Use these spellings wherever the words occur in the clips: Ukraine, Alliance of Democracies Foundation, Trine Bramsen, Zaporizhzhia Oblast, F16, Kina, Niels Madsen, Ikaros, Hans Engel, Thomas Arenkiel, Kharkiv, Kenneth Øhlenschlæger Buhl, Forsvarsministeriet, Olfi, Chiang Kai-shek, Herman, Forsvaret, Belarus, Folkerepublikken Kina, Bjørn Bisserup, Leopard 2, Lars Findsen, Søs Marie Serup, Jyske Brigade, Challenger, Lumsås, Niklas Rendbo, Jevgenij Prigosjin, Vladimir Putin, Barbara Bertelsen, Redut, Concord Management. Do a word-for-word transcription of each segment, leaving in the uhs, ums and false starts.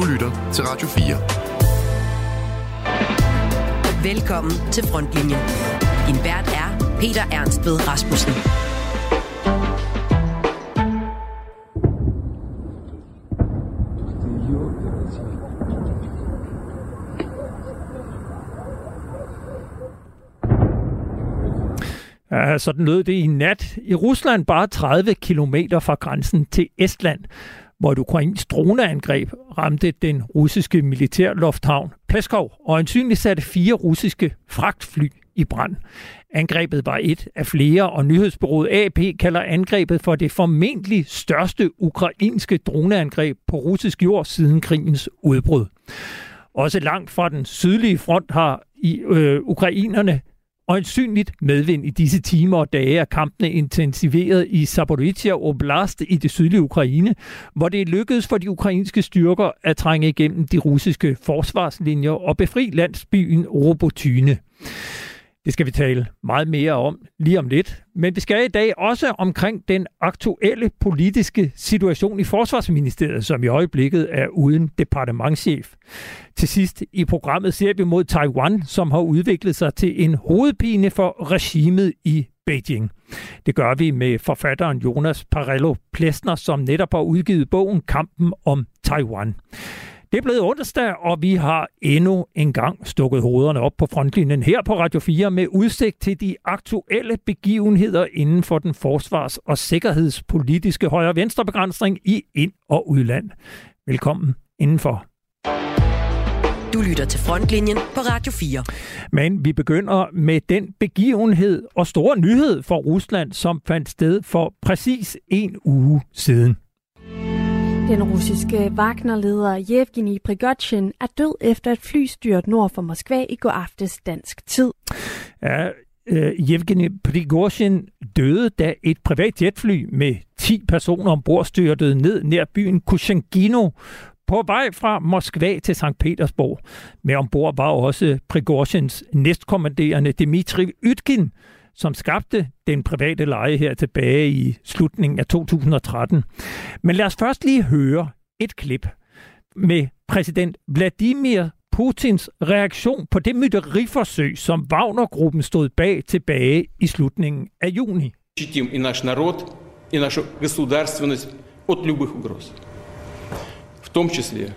Du lytter til Radio fire. Velkommen til Frontlinjen. Din vært er Peter Ernstved Rasmussen. Ja, sådan lød det i nat. I Rusland, bare tredive kilometer fra grænsen til Estland, hvor et ukrainsk droneangreb ramte den russiske militærlufthavn Pskov og øjensynligt satte fire russiske fragtfly i brand. Angrebet var et af flere, og nyhedsbureauet A P kalder angrebet for det formentlig største ukrainske droneangreb på russisk jord siden krigens udbrud. Også langt fra den sydlige front har i, øh, ukrainerne øjensynligt medvind i disse timer og dage er kampene intensiveret i Zaporizhzhia Oblast i det sydlige Ukraine, hvor det lykkedes for de ukrainske styrker at trænge igennem de russiske forsvarslinjer og befri landsbyen Robotyne. Det skal vi tale meget mere om lige om lidt, men vi skal i dag også omkring den aktuelle politiske situation i Forsvarsministeriet, som i øjeblikket er uden departementschef. Til sidst i programmet ser vi mod Taiwan, som har udviklet sig til en hovedpine for regimet i Beijing. Det gør vi med forfatteren Jonas Parello-Plesner, som netop har udgivet bogen Kampen om Taiwan. Det er blevet onsdag, og vi har endnu en gang stukket hovederne op på frontlinjen her på Radio fire med udsigt til de aktuelle begivenheder inden for den forsvars- og sikkerhedspolitiske højre-venstre-begrænsning i ind- og udland. Velkommen indenfor. Du lytter til Frontlinjen på Radio fire. Men vi begynder med den begivenhed og store nyhed for Rusland, som fandt sted for præcis en uge siden. Den russiske Wagner-leder Jevgenij Prigosjin er død efter et flystyrt nord for Moskva i går aftes dansk tid. Ja, øh, Jevgenij Prigosjin døde, da et privat jetfly med ti personer ombord styrtede ned nær byen Kuchengino på vej fra Moskva til Sankt Petersborg. Med ombord var også Prigozjins næstkommanderende Dmitry Utkin, som skabte den private leje her tilbage i slutningen af to tusind og tretten. Men lad os først lige høre et klip med præsident Vladimir Putins reaktion på det myteriforsøg, som Wagner-gruppen stod bag tilbage i slutningen af juni. Защитим и наш народ, и нашу государственность от любых угроз. В том числе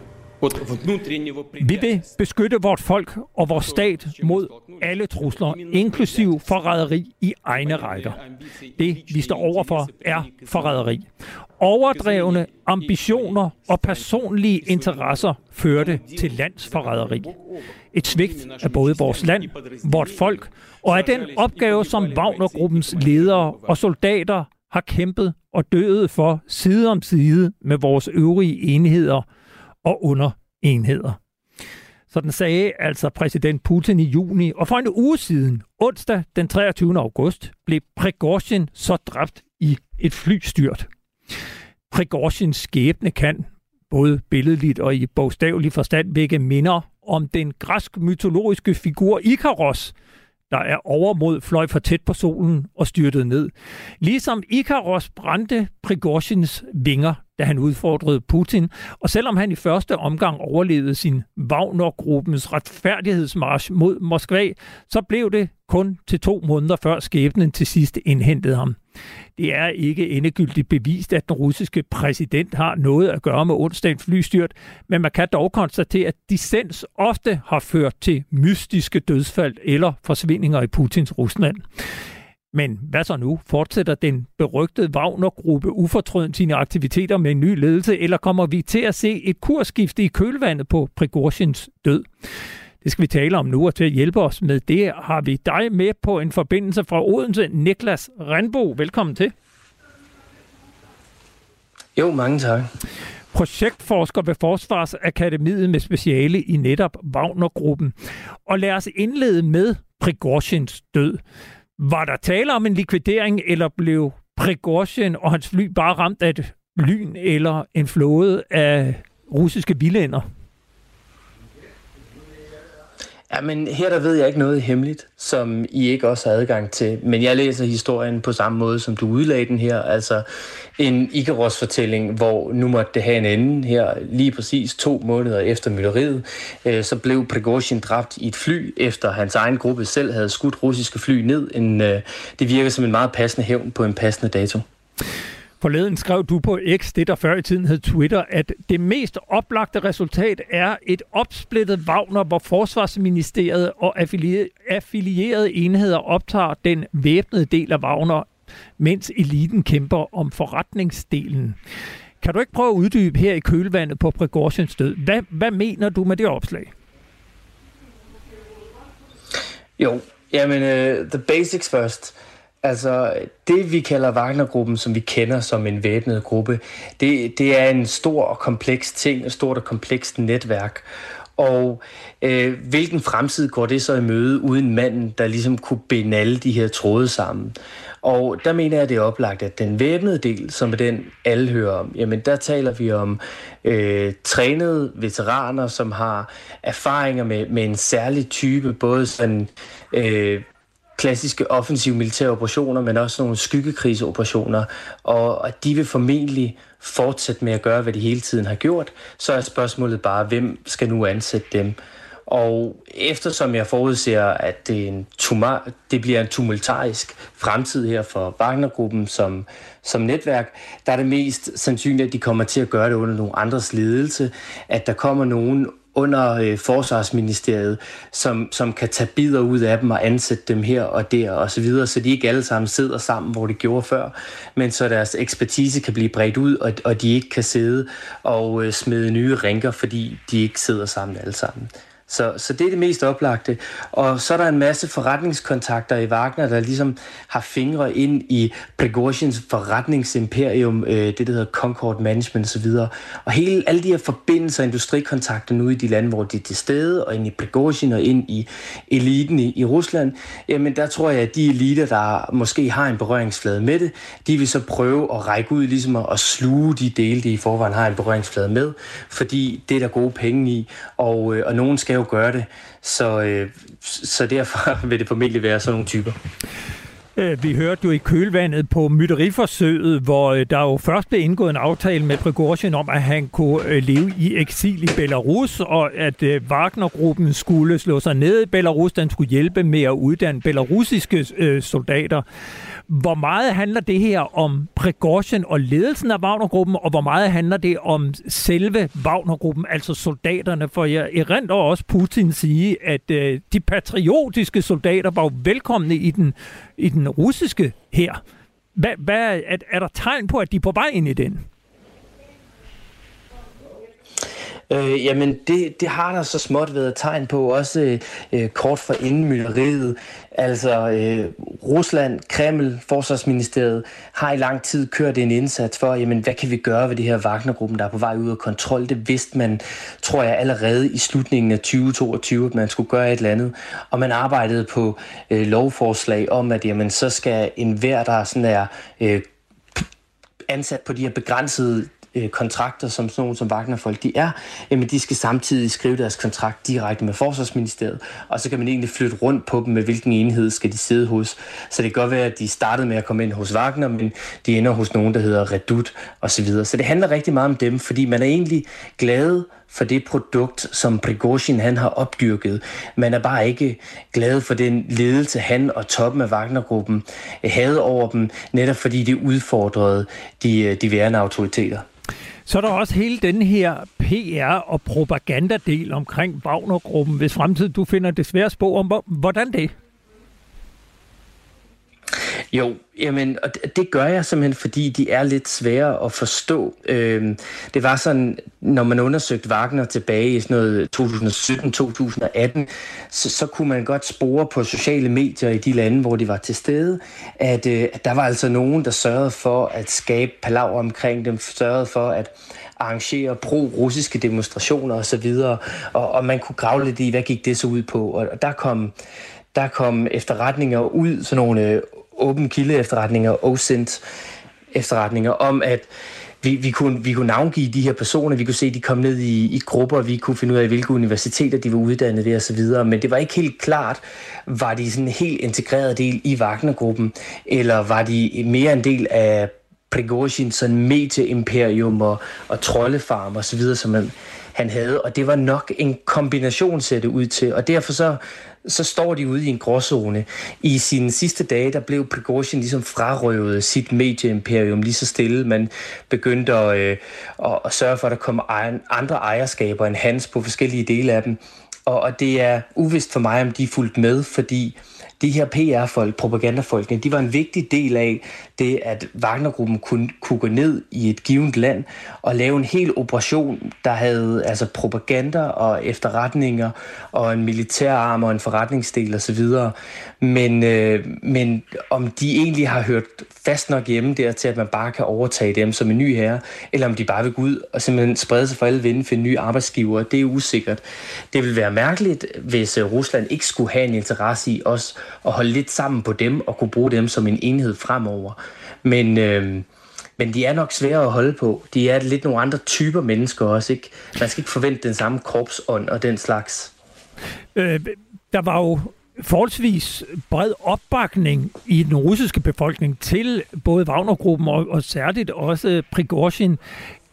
vi vil beskytte vort folk og vores stat mod alle trusler, inklusiv forræderi i egne rækker. Det, vi står overfor, er forræderi. Overdrevne ambitioner og personlige interesser førte til landsforræderi. Et svigt af både vores land, vort folk og af den opgave, som Wagner-gruppens ledere og soldater har kæmpet og døde for side om side med vores øvrige enheder og underenheder. Sådan sagde altså præsident Putin i juni, og for en uge siden, onsdag den treogtyvende august, blev Prigozjin så dræbt i et flystyrt. Prigozjins skæbne kan, både billedligt og i bogstavelig forstand, vække minder om den græsk-mytologiske figur Ikaros, der er overmod fløj for tæt på solen og styrtede ned. Ligesom Ikaros brændte Prigozjins vinger, da han udfordrede Putin, og selvom han i første omgang overlevede sin Wagner-gruppens retfærdighedsmarch mod Moskva, så blev det kun til to måneder før skæbnen til sidst indhentede ham. Det er ikke endegyldigt bevist, at den russiske præsident har noget at gøre med onsdagens flystyrt, men man kan dog konstatere, at dissens ofte har ført til mystiske dødsfald eller forsvindinger i Putins Rusland. Men hvad så nu? Fortsætter den berygtede Wagner-gruppe ufortrødent sine aktiviteter med en ny ledelse, eller kommer vi til at se et kursskifte i kølvandet på Prigozjins død? Det skal vi tale om nu, og til at hjælpe os med det har vi dig med på en forbindelse fra Odense, Niklas Rendbo. Velkommen til. Jo, mange tak. Projektforsker ved Forsvarsakademiet med speciale i netop Wagner-gruppen. Og lad os indlede med Prigozjins død. Var der tale om en likvidering, eller blev Prigozjin og hans fly bare ramt af et lyn eller en flåde af russiske vildænder? Ja, men her der ved jeg ikke noget hemmeligt, som I ikke også har adgang til. Men jeg læser historien på samme måde, som du udlagde den her. Altså en Ikaros-fortælling, hvor nu måtte det have en ende her. Lige præcis to måneder efter myrderiet, øh, så blev Prigozjin dræbt i et fly, efter hans egen gruppe selv havde skudt russiske fly ned. En, øh, det virker som en meget passende hævn på en passende dato. Forleden skrev du på X, det der før i tiden hed Twitter, at det mest oplagte resultat er et opsplittet Wagner, hvor Forsvarsministeriet og affilierede enheder optager den væbnede del af Wagner, mens eliten kæmper om forretningsdelen. Kan du ikke prøve at uddybe her i kølvandet på Prigozjins død? Hvad, hvad mener du med det opslag? Jo, jamen, uh, the basics first. Altså, det vi kalder Wagner-gruppen, som vi kender som en væbnet gruppe, det, det er en stor og kompleks ting, et stort og komplekst netværk. Og øh, hvilken fremtid går det så i møde uden manden, der ligesom kunne binde alle de her tråde sammen? Og der mener jeg, det er oplagt, at den væbnede del, som er den, alle hører om, jamen der taler vi om øh, trænede veteraner, som har erfaringer med, med en særlig type, både sådan... Øh, klassiske offensive militære operationer, men også nogle skyggekrigsoperationer, og de vil formentlig fortsætte med at gøre, hvad de hele tiden har gjort. Så er spørgsmålet bare, hvem skal nu ansætte dem? Og eftersom jeg forudser, at det, er en tumar, det bliver en tumultarisk fremtid her for Wagner-gruppen som, som netværk, der er det mest sandsynligt, at de kommer til at gøre det under nogle andres ledelse, at der kommer nogen under øh, Forsvarsministeriet, som, som kan tage bidder ud af dem og ansætte dem her og der og så videre, så de ikke alle sammen sidder sammen, hvor de gjorde før, men så deres ekspertise kan blive bredt ud, og, og de ikke kan sidde og øh, smide nye rænker, fordi de ikke sidder sammen alle sammen. Så, så det er det mest oplagte. Og så er der en masse forretningskontakter i Wagner, der ligesom har fingre ind i Prigozjins forretningsimperium, øh, det der hedder Concord Management osv. Og hele, alle de her forbindelser og industrikontakter nu i de lande, hvor de er til stede, og ind i Prigozjin og ind i eliten i, i Rusland, jamen der tror jeg, at de eliter, der måske har en berøringsflade med det, de vil så prøve at række ud ligesom at, at sluge de dele, de i forvejen har en berøringsflade med, fordi det er der gode penge i, og, øh, og nogen skal jo gøre det, så, øh, så derfor vil det formentlig være sådan nogle typer. Vi hørte jo i kølvandet på mytteriforsøget, hvor der jo først blev indgået en aftale med Prigozjin om, at han kunne leve i eksil i Belarus, og at Wagner-gruppen skulle slå sig ned i Belarus, den skulle hjælpe med at uddanne belarusiske soldater. Hvor meget handler det her om Prigozjin og ledelsen af Wagner-gruppen, og hvor meget handler det om selve Wagner-gruppen, altså soldaterne? For jeg erindrer også Putin sige, at de patriotiske soldater var jo velkomne i den, i den russiske her. Hvad, hvad, er, er der tegn på, at de er på vej ind i den? Øh, jamen, det, det har der så småt været tegn på, også øh, kort for inden mylderiet. Altså, øh, Rusland, Kreml, Forsvarsministeriet har i lang tid kørt en indsats for, jamen, hvad kan vi gøre ved det her Wagner-gruppen, der er på vej ud af kontrol? Det vidste man, tror jeg, allerede i slutningen af tyve toogtyve, at man skulle gøre et eller andet. Og man arbejdede på øh, lovforslag om, at jamen, så skal enhver, der sådan er øh, ansat på de her begrænsede kontrakter, som sådan nogle som Wagner-folk de er, jamen de skal samtidig skrive deres kontrakt direkte med Forsvarsministeriet, og så kan man egentlig flytte rundt på dem med, hvilken enhed skal de sidde hos. Så det kan godt være, at de startede med at komme ind hos Wagner, men de ender hos nogen, der hedder Redut osv. Så det handler rigtig meget om dem, fordi man er egentlig glad for det produkt, som Prigozjin han har opdyrket. Man er bare ikke glad for den ledelse, han og toppen af Wagner-gruppen havde over dem, netop fordi det udfordrede de, de værende autoriteter. Så er der også hele den her P R- og propagandadel omkring Wagner-gruppen, hvis fremtid du finder det svære spor om, hvordan det? Jo, jamen, og det gør jeg simpelthen, fordi de er lidt svære at forstå. Øhm, det var sådan, når man undersøgte Wagner tilbage i sådan noget tyve sytten til tyve atten, så, så kunne man godt spore på sociale medier i de lande, hvor de var til stede, at, øh, at der var altså nogen, der sørgede for at skabe palaver omkring dem, sørgede for at arrangere pro-russiske demonstrationer osv., og, og man kunne grave lidt i, hvad gik det så ud på, og, og der kom... Der kom efterretninger ud, sådan nogle øh, åben kilde efterretninger, O S I N T, efterretninger om, at vi, vi, kunne, vi kunne navngive de her personer, vi kunne se, de kom ned i, i grupper, vi kunne finde ud af, hvilke universiteter de var uddannet ved osv., men det var ikke helt klart, var de sådan en helt integreret del i Wagner-gruppen, eller var de mere en del af Prigozjins sådan medieimperium og, og troldefarm og så videre, som han, han havde, og det var nok en kombination, ser det ud til, og derfor så, så står de ude i en gråzone. I sine sidste dage, der blev Prigozjin ligesom frarøvet sit medieimperium lige så stille. Man begyndte at, øh, at sørge for, at der kom andre ejerskaber end hans på forskellige dele af dem, og, og det er uvist for mig, om de er fulgt med, fordi de her P R-folk, propagandafolkene, de var en vigtig del af det, at Wagner-gruppen kunne, kunne gå ned i et givent land og lave en hel operation, der havde altså propaganda og efterretninger og en militærarm og en forretningsdel osv. Men, øh, men om de egentlig har hørt fast nok hjemme der til, at man bare kan overtage dem som en ny herre, eller om de bare vil gå ud og simpelthen sprede sig for alle vinde, finde nye arbejdsgivere, det er usikkert. Det ville være mærkeligt, hvis Rusland ikke skulle have en interesse i os og holde lidt sammen på dem og kunne bruge dem som en enhed fremover. Men, øh, men de er nok svære at holde på. De er lidt nogle andre typer mennesker også, ikke? Man skal ikke forvente den samme korpsånd og den slags. Øh, der var jo forholdsvis bred opbakning i den russiske befolkning til både Wagner-gruppen og, og særligt også Prigozjin.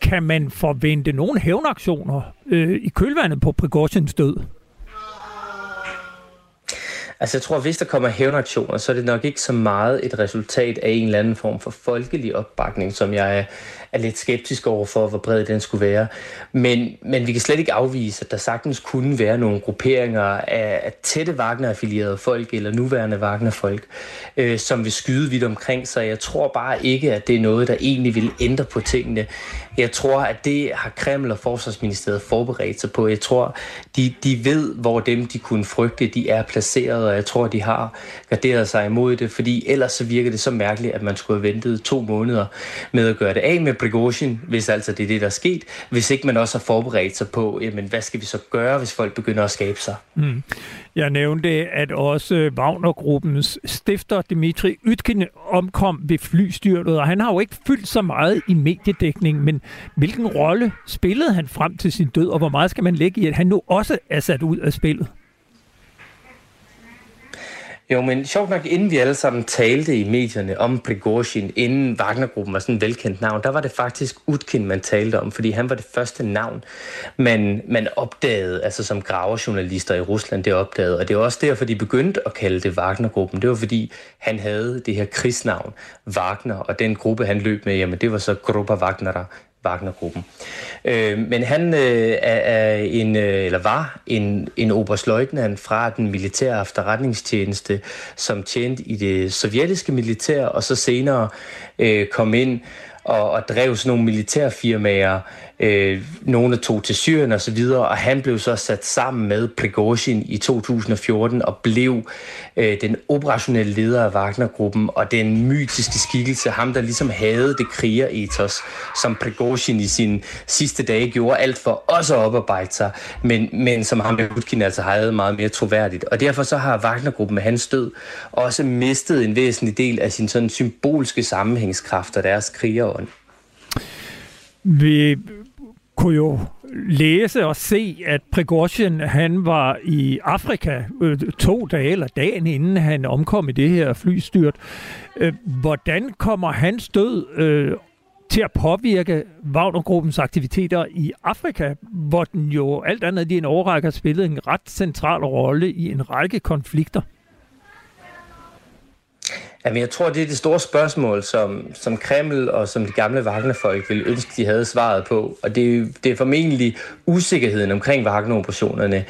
Kan man forvente nogle hævnaktioner øh, i kølvandet på Prigozjins død? Altså jeg tror, at hvis der kommer hævnaktioner, så er det nok ikke så meget et resultat af en eller anden form for folkelig opbakning, som jeg er lidt skeptisk over for, hvor bred den skulle være. Men, men vi kan slet ikke afvise, at der sagtens kunne være nogle grupperinger af, af tætte Wagner-affilierede folk, eller nuværende Wagner-folk, øh, som vil skyde vidt omkring sig. Jeg tror bare ikke, at det er noget, der egentlig vil ændre på tingene. Jeg tror, at det har Kreml og Forsvarsministeriet forberedt sig på. Jeg tror, de, de ved, hvor dem, de kunne frygte, de er placeret, og jeg tror, de har garderet sig imod det, fordi ellers så virker det så mærkeligt, at man skulle have ventet to måneder med at gøre det af med Prigozjin, hvis altså det er det, der er sket, hvis ikke man også har forberedt sig på, jamen hvad skal vi så gøre, hvis folk begynder at skabe sig? Mm. Jeg nævnte, at også Wagner-gruppens stifter, Dmitry Utkin, omkom ved flystyrtet, og han har jo ikke fyldt så meget i mediedækning, men hvilken rolle spillede han frem til sin død, og hvor meget skal man lægge i, at han nu også er sat ud af spillet? Jo, men sjovt nok, inden vi alle sammen talte i medierne om Prigozjin, inden Wagner-gruppen var sådan et velkendt navn, der var det faktisk Utkin, man talte om, fordi han var det første navn, man, man opdagede, altså som graverjournalister i Rusland, det opdagede. Og det var også derfor, de begyndte at kalde det Wagner-gruppen. Det var fordi, han havde det her krigsnavn, Wagner, og den gruppe, han løb med, jamen det var så Grupa Wagnera, Wagner-gruppen. Øh, men han øh, er, er en, øh, eller var en, en oberstløjtnant fra den militære efterretningstjeneste, som tjente i det sovjetiske militær, og så senere øh, kom ind og, og drev sådan nogle militærfirmaer. Øh, nogle tog til Syrien og så videre, og han blev så sat sammen med Prigozjin i to tusind og fjorten og blev øh, den operationelle leder af Wagner-gruppen og den mytiske skikkelse, ham der ligesom havde det krigeretos, som Prigozjin i sine sidste dage gjorde alt for også at oparbejde sig, men, men som ham med Utkin altså havde meget mere troværdigt. Og derfor så har Wagner-gruppen med hans død også mistet en væsentlig del af sin sådan symbolske sammenhængskraft og deres krigerånd. Vi kunne jo læse og se, at Prigozjin, han var i Afrika øh, to dage eller dagen inden han omkom i det her flystyrt. Øh, hvordan kommer hans død øh, til at påvirke Wagner-gruppens aktiviteter i Afrika, hvor den jo alt andet end en årrække har spillet en ret central rolle i en række konflikter? Jamen, jeg tror, det er det store spørgsmål, som, som Kreml og som de gamle Wagner-folk ville ønske, de havde svaret på. Og det, det er formentlig usikkerheden omkring Wagner-operationerne.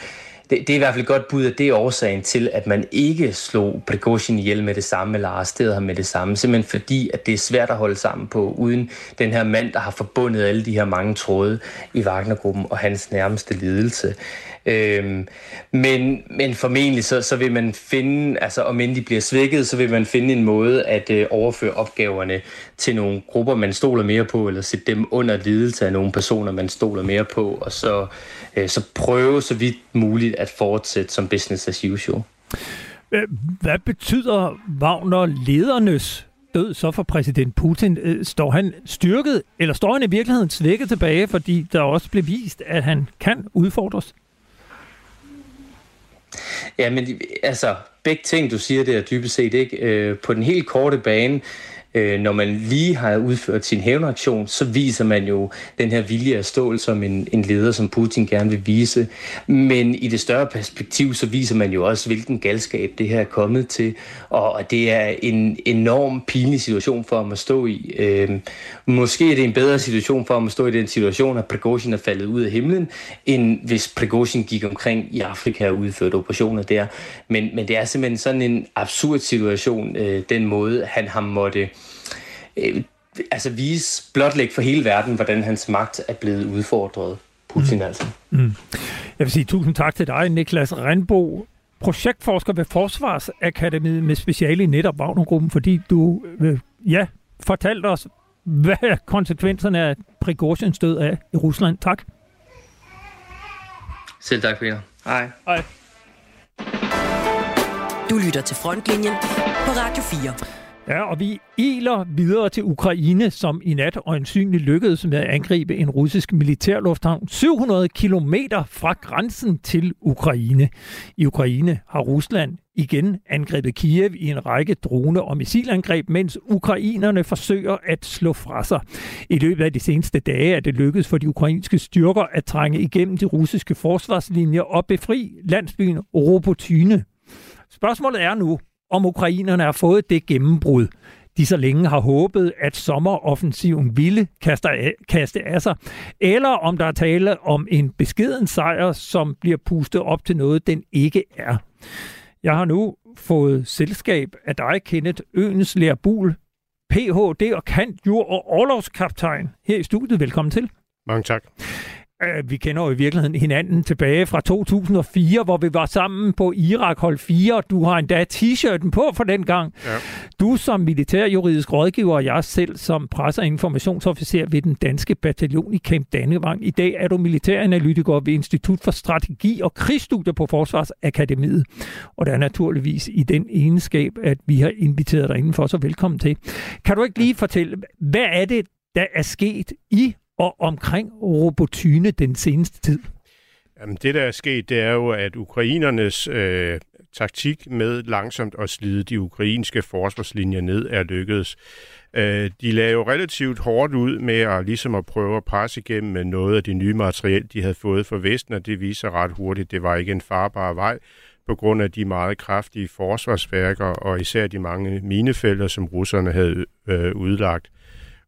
Det, det er i hvert fald et godt bud, at det er årsagen til, at man ikke slog Prigozjin ihjel med det samme, eller arresterede ham med det samme. Simpelthen fordi, at det er svært at holde sammen på, uden den her mand, der har forbundet alle de her mange tråde i Wagner-gruppen og hans nærmeste ledelse. Øhm, men, men formentlig så, så vil man finde, altså om end de bliver svækket, så vil man finde en måde at øh, overføre opgaverne til nogle grupper, man stoler mere på, eller sætte dem under ledelse af nogle personer, man stoler mere på, og så, øh, så prøve så vidt muligt at fortsætte som business as usual. Hvad betyder Wagner-ledernes død så for præsident Putin? Står han styrket, eller står han i virkeligheden svækket tilbage, fordi der også blev vist, at han kan udfordres? Ja, men altså, begge ting, du siger der dybest set, ikke? På den helt korte bane, når man lige har udført sin hævnaktion, så viser man jo den her vilje at stå som en, en leder, som Putin gerne vil vise. Men i det større perspektiv, så viser man jo også, hvilken galskab det her er kommet til. Og det er en enorm pinlig situation for ham at stå i. Øhm, måske er det en bedre situation for ham at stå i den situation, at Prigozjin er faldet ud af himlen, end hvis Prigozjin gik omkring i Afrika og udførte operationer der. Men, men det er simpelthen sådan en absurd situation, øh, den måde han har måtte Øh, altså vise blotlæg for hele verden, hvordan hans magt er blevet udfordret. Putin mm. altså. Mm. Jeg vil sige tusind tak til dig, Niklas Rendbo, projektforsker ved Forsvarsakademiet med speciale i netop Wagnergruppen, fordi du øh, ja, fortalte os, hvad konsekvenserne af Prigozjins død er i Rusland. Tak. Selv tak, Peter. Hej. Hej. Du lytter til Frontlinjen på Radio fire. Ja, og vi eler videre til Ukraine, som i nat øjensynligt lykkedes med at angribe en russisk militærlufthavn syv hundrede kilometer fra grænsen til Ukraine. I Ukraine har Rusland igen angrebet Kiev i en række drone- og missilangreb, mens ukrainerne forsøger at slå fra sig. I løbet af de seneste dage er det lykkedes for de ukrainske styrker at trænge igennem de russiske forsvarslinjer og befri landsbyen Robotyne. Spørgsmålet er nu, om ukrainerne har fået det gennembrud, de så længe har håbet, at sommeroffensiven ville kaste af sig, eller om der er tale om en beskeden sejr, som bliver pustet op til noget, den ikke er. Jeg har nu fået selskab af dig, Kenneth Øhlenschlæger Buhl, P H D og kant, jur- og orlovskaptajn her i studiet. Velkommen til. Mange tak. Vi kender jo i virkeligheden hinanden tilbage fra to tusind og fire, hvor vi var sammen på Irak Hold fire. Du har endda t-shirten på for den gang. Ja. Du som militærjuridisk rådgiver, og jeg selv som presse- og informationsofficer ved den danske bataljon i Camp Dannevang. I dag er du militæranalytiker ved Institut for Strategi og Krigsstudier på Forsvarsakademiet. Og det er naturligvis i den egenskab, at vi har inviteret dig indenfor, så velkommen til. Kan du ikke lige fortælle, hvad er det, der er sket i og omkring Robotyne den seneste tid? Jamen, det, der er sket, det er jo, at ukrainernes øh, taktik med langsomt at slide de ukrainske forsvarslinjer ned er lykkedes. Øh, de lagde jo relativt hårdt ud med at, ligesom at prøve at presse igennem med noget af det nye materiel, de havde fået fra Vesten, og det viser ret hurtigt, det var ikke en farbar vej, på grund af de meget kraftige forsvarsværker, og især de mange minefelter, som russerne havde øh, udlagt.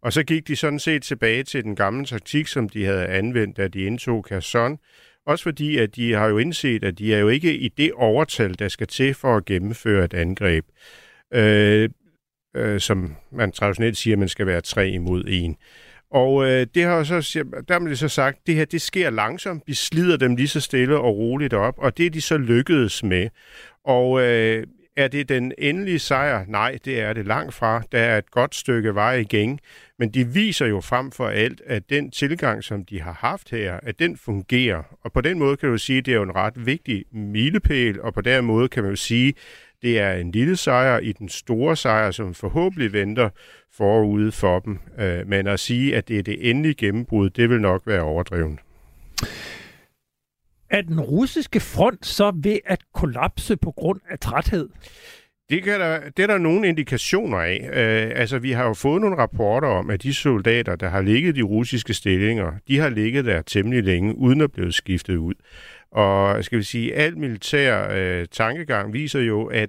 Og så gik de sådan set tilbage til den gamle taktik, som de havde anvendt, da de indtog Kherson. Også fordi, at de har jo indset, at de er jo ikke i det overtal, der skal til for at gennemføre et angreb. Øh, øh, som man traditionelt siger, man skal være tre imod en. Og øh, det har så, der har man så sagt, at det her det sker langsomt. Vi slider dem lige så stille og roligt op, og det er de så lykkedes med. Og Øh, Er det den endelige sejr? Nej, det er det langt fra. Der er et godt stykke vej igen. Men de viser jo frem for alt, at den tilgang, som de har haft her, at den fungerer. Og på den måde kan du sige, at det er jo en ret vigtig milepæl, og på den måde kan man jo sige, at det er en lille sejr i den store sejr, som forhåbentlig venter forude for dem. Men at sige, at det er det endelige gennembrud, det vil nok være overdrevet. Er den russiske front så ved at kollapse på grund af træthed? Det, kan der, det er der nogle indikationer af. Øh, altså, vi har jo fået nogle rapporter om, at de soldater, der har ligget i russiske stillinger, de har ligget der temmelig længe, uden at blive skiftet ud. Og skal vi sige, al militær øh, tankegang viser jo, at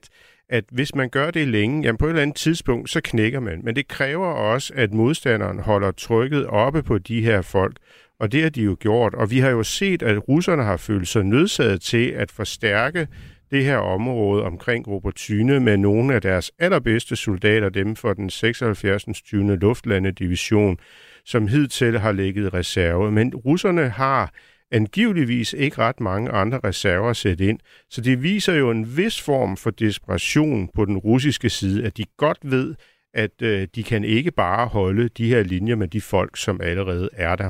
at hvis man gør det længe, jamen på et eller andet tidspunkt, så knækker man. Men det kræver også, at modstanderen holder trykket oppe på de her folk, og det har de jo gjort. Og vi har jo set, at russerne har følt sig nødsaget til at forstærke det her område omkring Robotyne med nogle af deres allerbedste soldater, dem for den seksoghalvfjerds tyve luftlandedivision, som hidtil har ligget i reserve. Men russerne har angiveligvis ikke ret mange andre reserver at sætte ind, så det viser jo en vis form for desperation på den russiske side, at de godt ved, at øh, de kan ikke bare holde de her linjer med de folk, som allerede er der.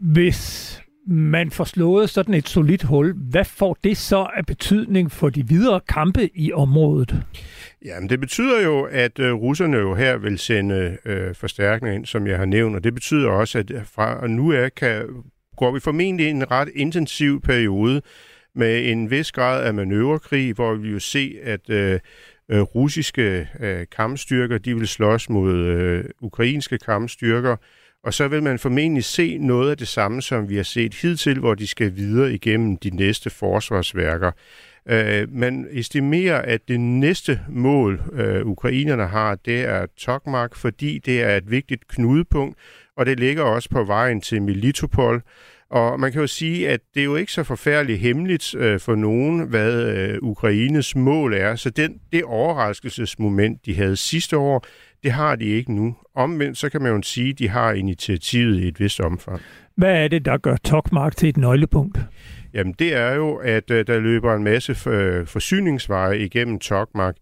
Hvis man får slået sådan et solidt hul. Hvad får det så af betydning for de videre kampe i området? Jamen, det betyder jo, at russerne jo her vil sende øh, forstærkninger ind, som jeg har nævnt, og det betyder også, at fra nu af kan, går vi formentlig en ret intensiv periode med en vis grad af manøvrekrig, hvor vi jo se, at øh, russiske øh, kampstyrker, de vil slås mod øh, ukrainske kampstyrker, og så vil man formentlig se noget af det samme, som vi har set hidtil, hvor de skal videre igennem de næste forsvarsværker. Øh, man estimerer, at det næste mål, øh, ukrainerne har, det er Tokmak, fordi det er et vigtigt knudepunkt, og det ligger også på vejen til Melitopol. Og man kan jo sige, at det er jo ikke så forfærdeligt hemmeligt øh, for nogen, hvad øh, Ukraines mål er. Så den, det overraskelsesmoment, de havde sidste år, det har de ikke nu. Omvendt, så kan man jo sige, at de har initiativet i et vist omfang. Hvad er det, der gør Tokmak til et nøglepunkt? Jamen, det er jo, at øh, der løber en masse øh, forsyningsveje igennem Tokmak.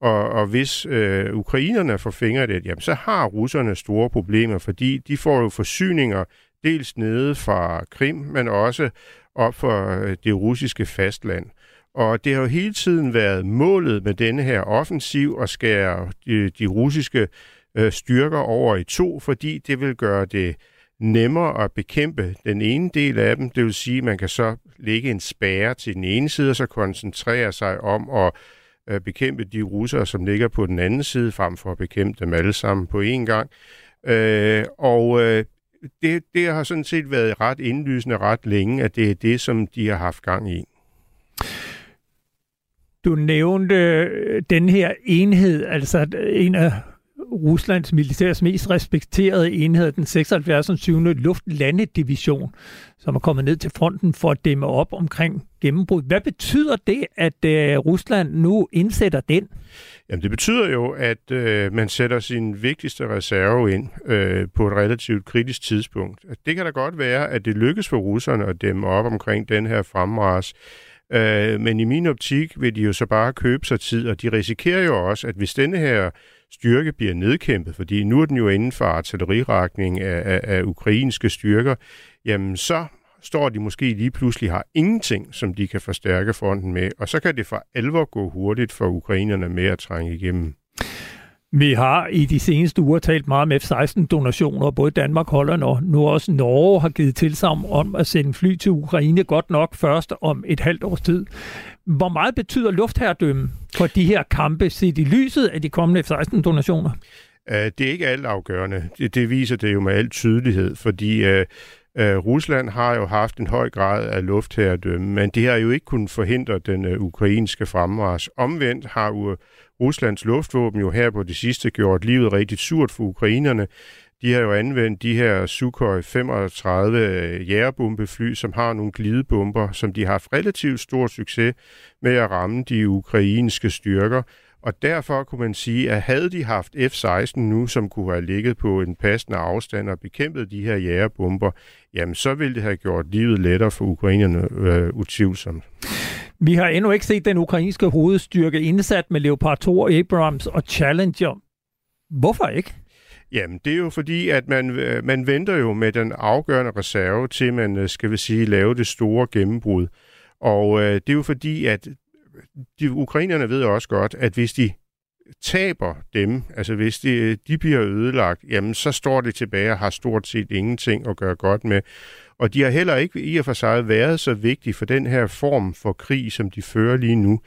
Og, og hvis øh, ukrainerne får fingre det, jamen, så har russerne store problemer, fordi de får jo forsyninger dels nede fra Krim, men også op for det russiske fastland. Og det har jo hele tiden været målet med denne her offensiv at skære de, de russiske øh, styrker over i to, fordi det vil gøre det nemmere at bekæmpe den ene del af dem. Det vil sige, at man kan så lægge en spærre til den ene side, og så koncentrere sig om at øh, bekæmpe de russere, som ligger på den anden side, frem for at bekæmpe dem alle sammen på én gang. Øh, og øh, Det, det har sådan set været ret indlysende ret længe, at det er det, som de har haft gang i. Du nævnte den her enhed, altså en af Ruslands militærs mest respekterede enhed, den seksoghalvfjerds Luftlande-division, som er kommet ned til fronten for at dæmme op omkring gennembrud. Hvad betyder det, at øh, Rusland nu indsætter den? Jamen, det betyder jo, at øh, man sætter sin vigtigste reserve ind øh, på et relativt kritisk tidspunkt. Det kan da godt være, at det lykkes for russerne at dæmme op omkring den her fremmarch. Øh, men i min optik vil de jo så bare købe sig tid, og de risikerer jo også, at hvis denne her styrke bliver nedkæmpet, fordi nu er den jo inden for artillerirækning af, af, af ukrainske styrker, jamen så står de måske lige pludselig har ingenting, som de kan forstærke fronten med, og så kan det for alvor gå hurtigt for ukrainerne med at trænge igennem. Vi har i de seneste uger talt meget om F seksten donationer, både Danmark, Holland og nu også Norge har givet tilsagn om at sende fly til Ukraine, godt nok først om et halvt års tid. Hvor meget betyder luftherredømme for de her kampe set i lyset af de kommende F seksten donationer? Det er ikke altafgørende. Det viser det jo med al tydelighed, fordi Rusland har jo haft en høj grad af luftherredømme, men det har jo ikke kunnet forhindre den ukrainske fremmarch. Omvendt har jo Ruslands luftvåben jo her på det sidste gjort livet rigtig surt for ukrainerne. De har jo anvendt de her Sukhoi femogtredive jægerbombefly, som har nogle glidebomber, som de har haft relativt stor succes med at ramme de ukrainske styrker. Og derfor kunne man sige, at havde de haft F seksten nu, som kunne have ligget på en passende afstand og bekæmpet de her jægerbomber, jamen så ville det have gjort livet lettere for ukrainerne øh, utvivlsomt. Vi har endnu ikke set den ukrainske hovedstyrke indsat med Leopard to, Abrams og Challenger. Hvorfor ikke? Jamen, det er jo fordi, at man, man venter jo med den afgørende reserve til, man skal vi sige, lave det store gennembrud. Og øh, det er jo fordi, at de ukrainerne ved også godt, at hvis de taber dem, altså hvis de, de bliver ødelagt, jamen så står det tilbage og har stort set ingenting at gøre godt med. Og de har heller ikke i og for sig været så vigtige for den her form for krig, som de fører lige nu.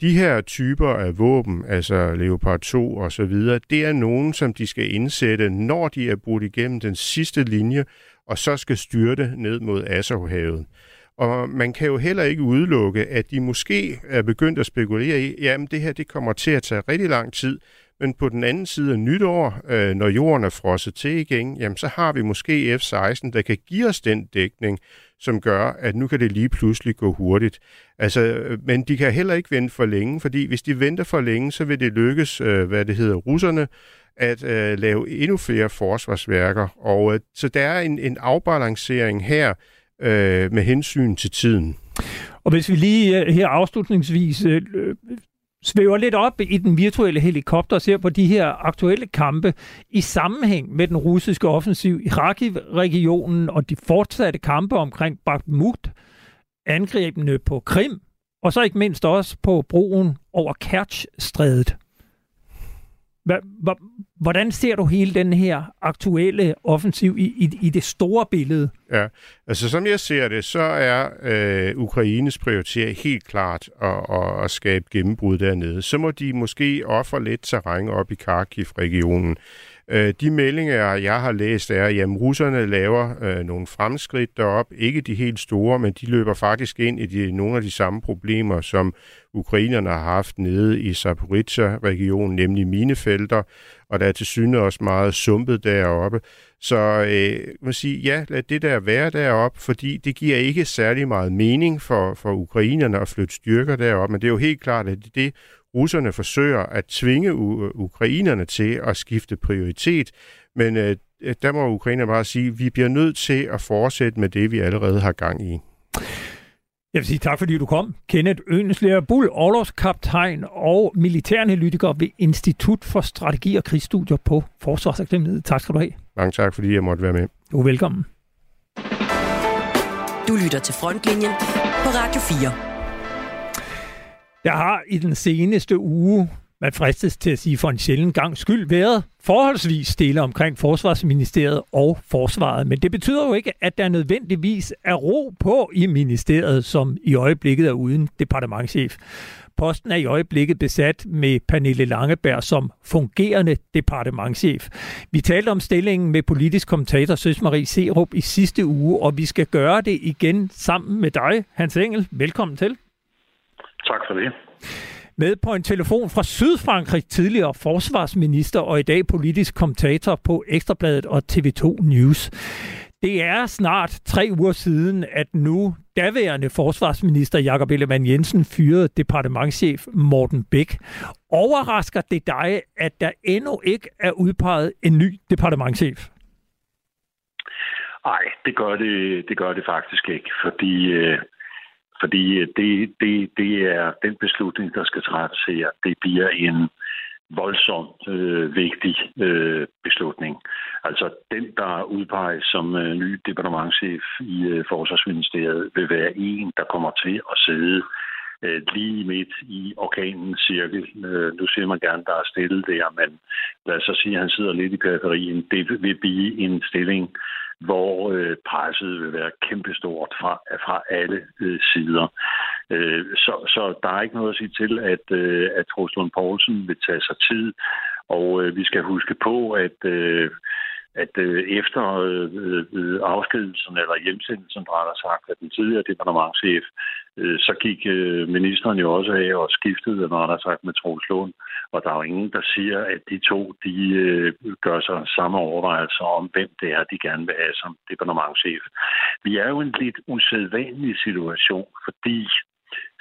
De her typer af våben, altså Leopard to og så videre, det er nogen, som de skal indsætte, når de er brudt igennem den sidste linje, og så skal styrte ned mod Azovhavet. Og man kan jo heller ikke udelukke, at de måske er begyndt at spekulere i, jamen det her det kommer til at tage rigtig lang tid, men på den anden side af nytår, øh, når jorden er frosset til igen, jamen så har vi måske F seksten, der kan give os den dækning, som gør, at nu kan det lige pludselig gå hurtigt. Altså, men de kan heller ikke vente for længe, fordi hvis de venter for længe, så vil det lykkes, øh, hvad det hedder, russerne, at øh, lave endnu flere forsvarsværker. Og øh, så der er en, en afbalancering her, med hensyn til tiden. Og hvis vi lige her afslutningsvis svæver lidt op i den virtuelle helikopter og ser på de her aktuelle kampe i sammenhæng med den russiske offensiv i Kharkiv-regionen og de fortsatte kampe omkring Bakhmut, angrebene på Krim, og så ikke mindst også på broen over Kertj-strædet. Hvordan ser du hele den her aktuelle offensiv i, i, i det store billede? Ja, altså som jeg ser det, så er øh, Ukraines prioritering helt klart at, at, at skabe gennembrud dernede. Så må de måske ofre lidt terræn op i Kharkiv-regionen. Øh, de meldinger, jeg har læst, er, at jamen, russerne laver øh, nogle fremskridt derop. Ikke de helt store, men de løber faktisk ind i de, nogle af de samme problemer, som ukrainerne har haft nede i Zaporizhzhia-regionen, nemlig minefelter, og der er til syne også meget sumpet deroppe. Så øh, man siger, ja, lad det der være deroppe, fordi det giver ikke særlig meget mening for, for ukrainerne at flytte styrker deroppe, men det er jo helt klart, at det, det russerne forsøger at tvinge ukrainerne til at skifte prioritet, men øh, der må ukrainerne bare sige, at vi bliver nødt til at fortsætte med det, vi allerede har gang i. Jeg vil sige tak, fordi du kom. Kenneth Øhlenschlæger Buhl, orlovskaptajn og militæranalytiker ved Institut for Strategi og Krigsstudier på Forsvarsakademiet. Tak skal du have. Mange tak, fordi jeg måtte være med. Du er velkommen. Du lytter til Frontlinjen på Radio fire. Jeg har i den seneste uge, man fristes til at sige for en sjælden gang skyld, været forholdsvis stille omkring Forsvarsministeriet og Forsvaret. Men det betyder jo ikke, at der nødvendigvis er ro på i ministeriet, som i øjeblikket er uden departementschef. Posten er i øjeblikket besat med Pernille Langeberg som fungerende departementschef. Vi talte om stillingen med politisk kommentator Søs Marie Serup i sidste uge, og vi skal gøre det igen sammen med dig, Hans Engel. Velkommen til. Tak for det. Med på en telefon fra Sydfrankrig, tidligere forsvarsminister og i dag politisk kommentator på Ekstrabladet og T V to News. Det er snart tre uger siden, at nu daværende forsvarsminister Jakob Ellemann-Jensen fyrede departementschef Morten Bæk. Overrasker det dig, at der endnu ikke er udpeget en ny departementschef? Nej, det gør det, det gør det faktisk ikke, fordi... Øh... Fordi det, det, det er den beslutning, der skal træffes her. Det bliver en voldsomt øh, vigtig øh, beslutning. Altså den, der udpeges som øh, ny departementschef i øh, Forsvarsministeriet, vil være en, der kommer til at sidde øh, lige midt i orkanens cirkel. Øh, nu ser man gerne, der er stille der, men lad os så sige, at han sidder lidt i periferien. Det vil blive en stilling, hvor øh, presset vil være kæmpestort fra, fra alle øh, sider. Øh, så, så der er ikke noget at sige til, at, øh, at Troels Lund Poulsen vil tage sig tid, og øh, vi skal huske på, at, øh, at øh, efter øh, afskedelsen eller hjemsendelsen, der er sagt, at den tidligere departementschef, øh, så gik øh, ministeren jo også af og skiftede, der er sagt, med Troels Lund. Og der er jo ingen, der siger, at de to de øh, gør sig samme overvejelser om, hvem det er, de gerne vil have som departementschef. Vi er jo en lidt usædvanlig situation, fordi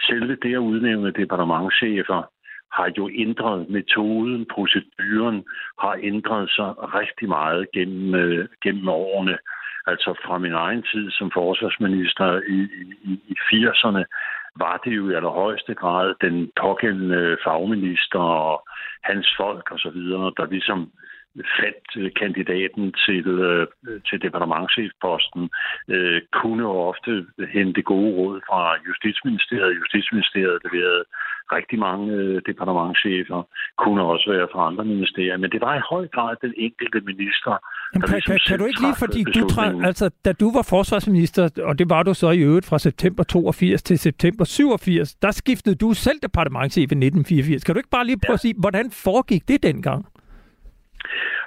selve det at udnævne departementschefer har jo ændret metoden, proceduren har ændret sig rigtig meget gennem, øh, gennem årene. Altså fra min egen tid som forsvarsminister i, i, i firserne, var det jo i allerhøjeste grad den pågældende fagminister og hans folk osv., der ligesom fandt kandidaten til, til departementschefposten, øh, kunne ofte hente gode råd fra Justitsministeriet. Justitsministeriet leverede rigtig mange øh, departementschefer, kunne også være fra andre ministerier, men det var i høj grad den enkelte minister. Jamen, der ligesom kan, kan du ikke lige, fordi du træ, altså, da du var forsvarsminister, og det var du så i øvrigt fra september toogfirs til september syvogfirs, der skiftede du selv departementschef i nitten fireogfirs. Kan du ikke bare lige prøve ja. at sige, hvordan foregik det dengang?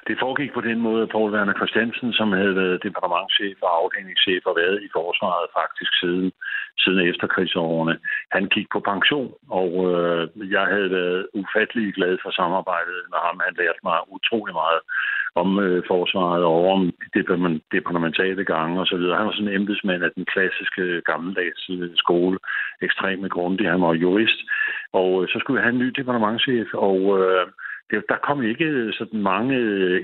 Det foregik på den måde, at Poul Werner Christiansen, som havde været departementschef og afdelingschef og været i Forsvaret faktisk siden, siden efterkrigsårene, han gik på pension, og øh, jeg havde været ufattelig glad for samarbejdet med ham. Han lærte mig utrolig meget om øh, Forsvaret og om departementale gange osv. Han var sådan en embedsmand af den klassiske gammeldags skole, ekstremt grundig. Han var jurist, og øh, så skulle han ny departementschef, og... Øh, Der kom ikke sådan mange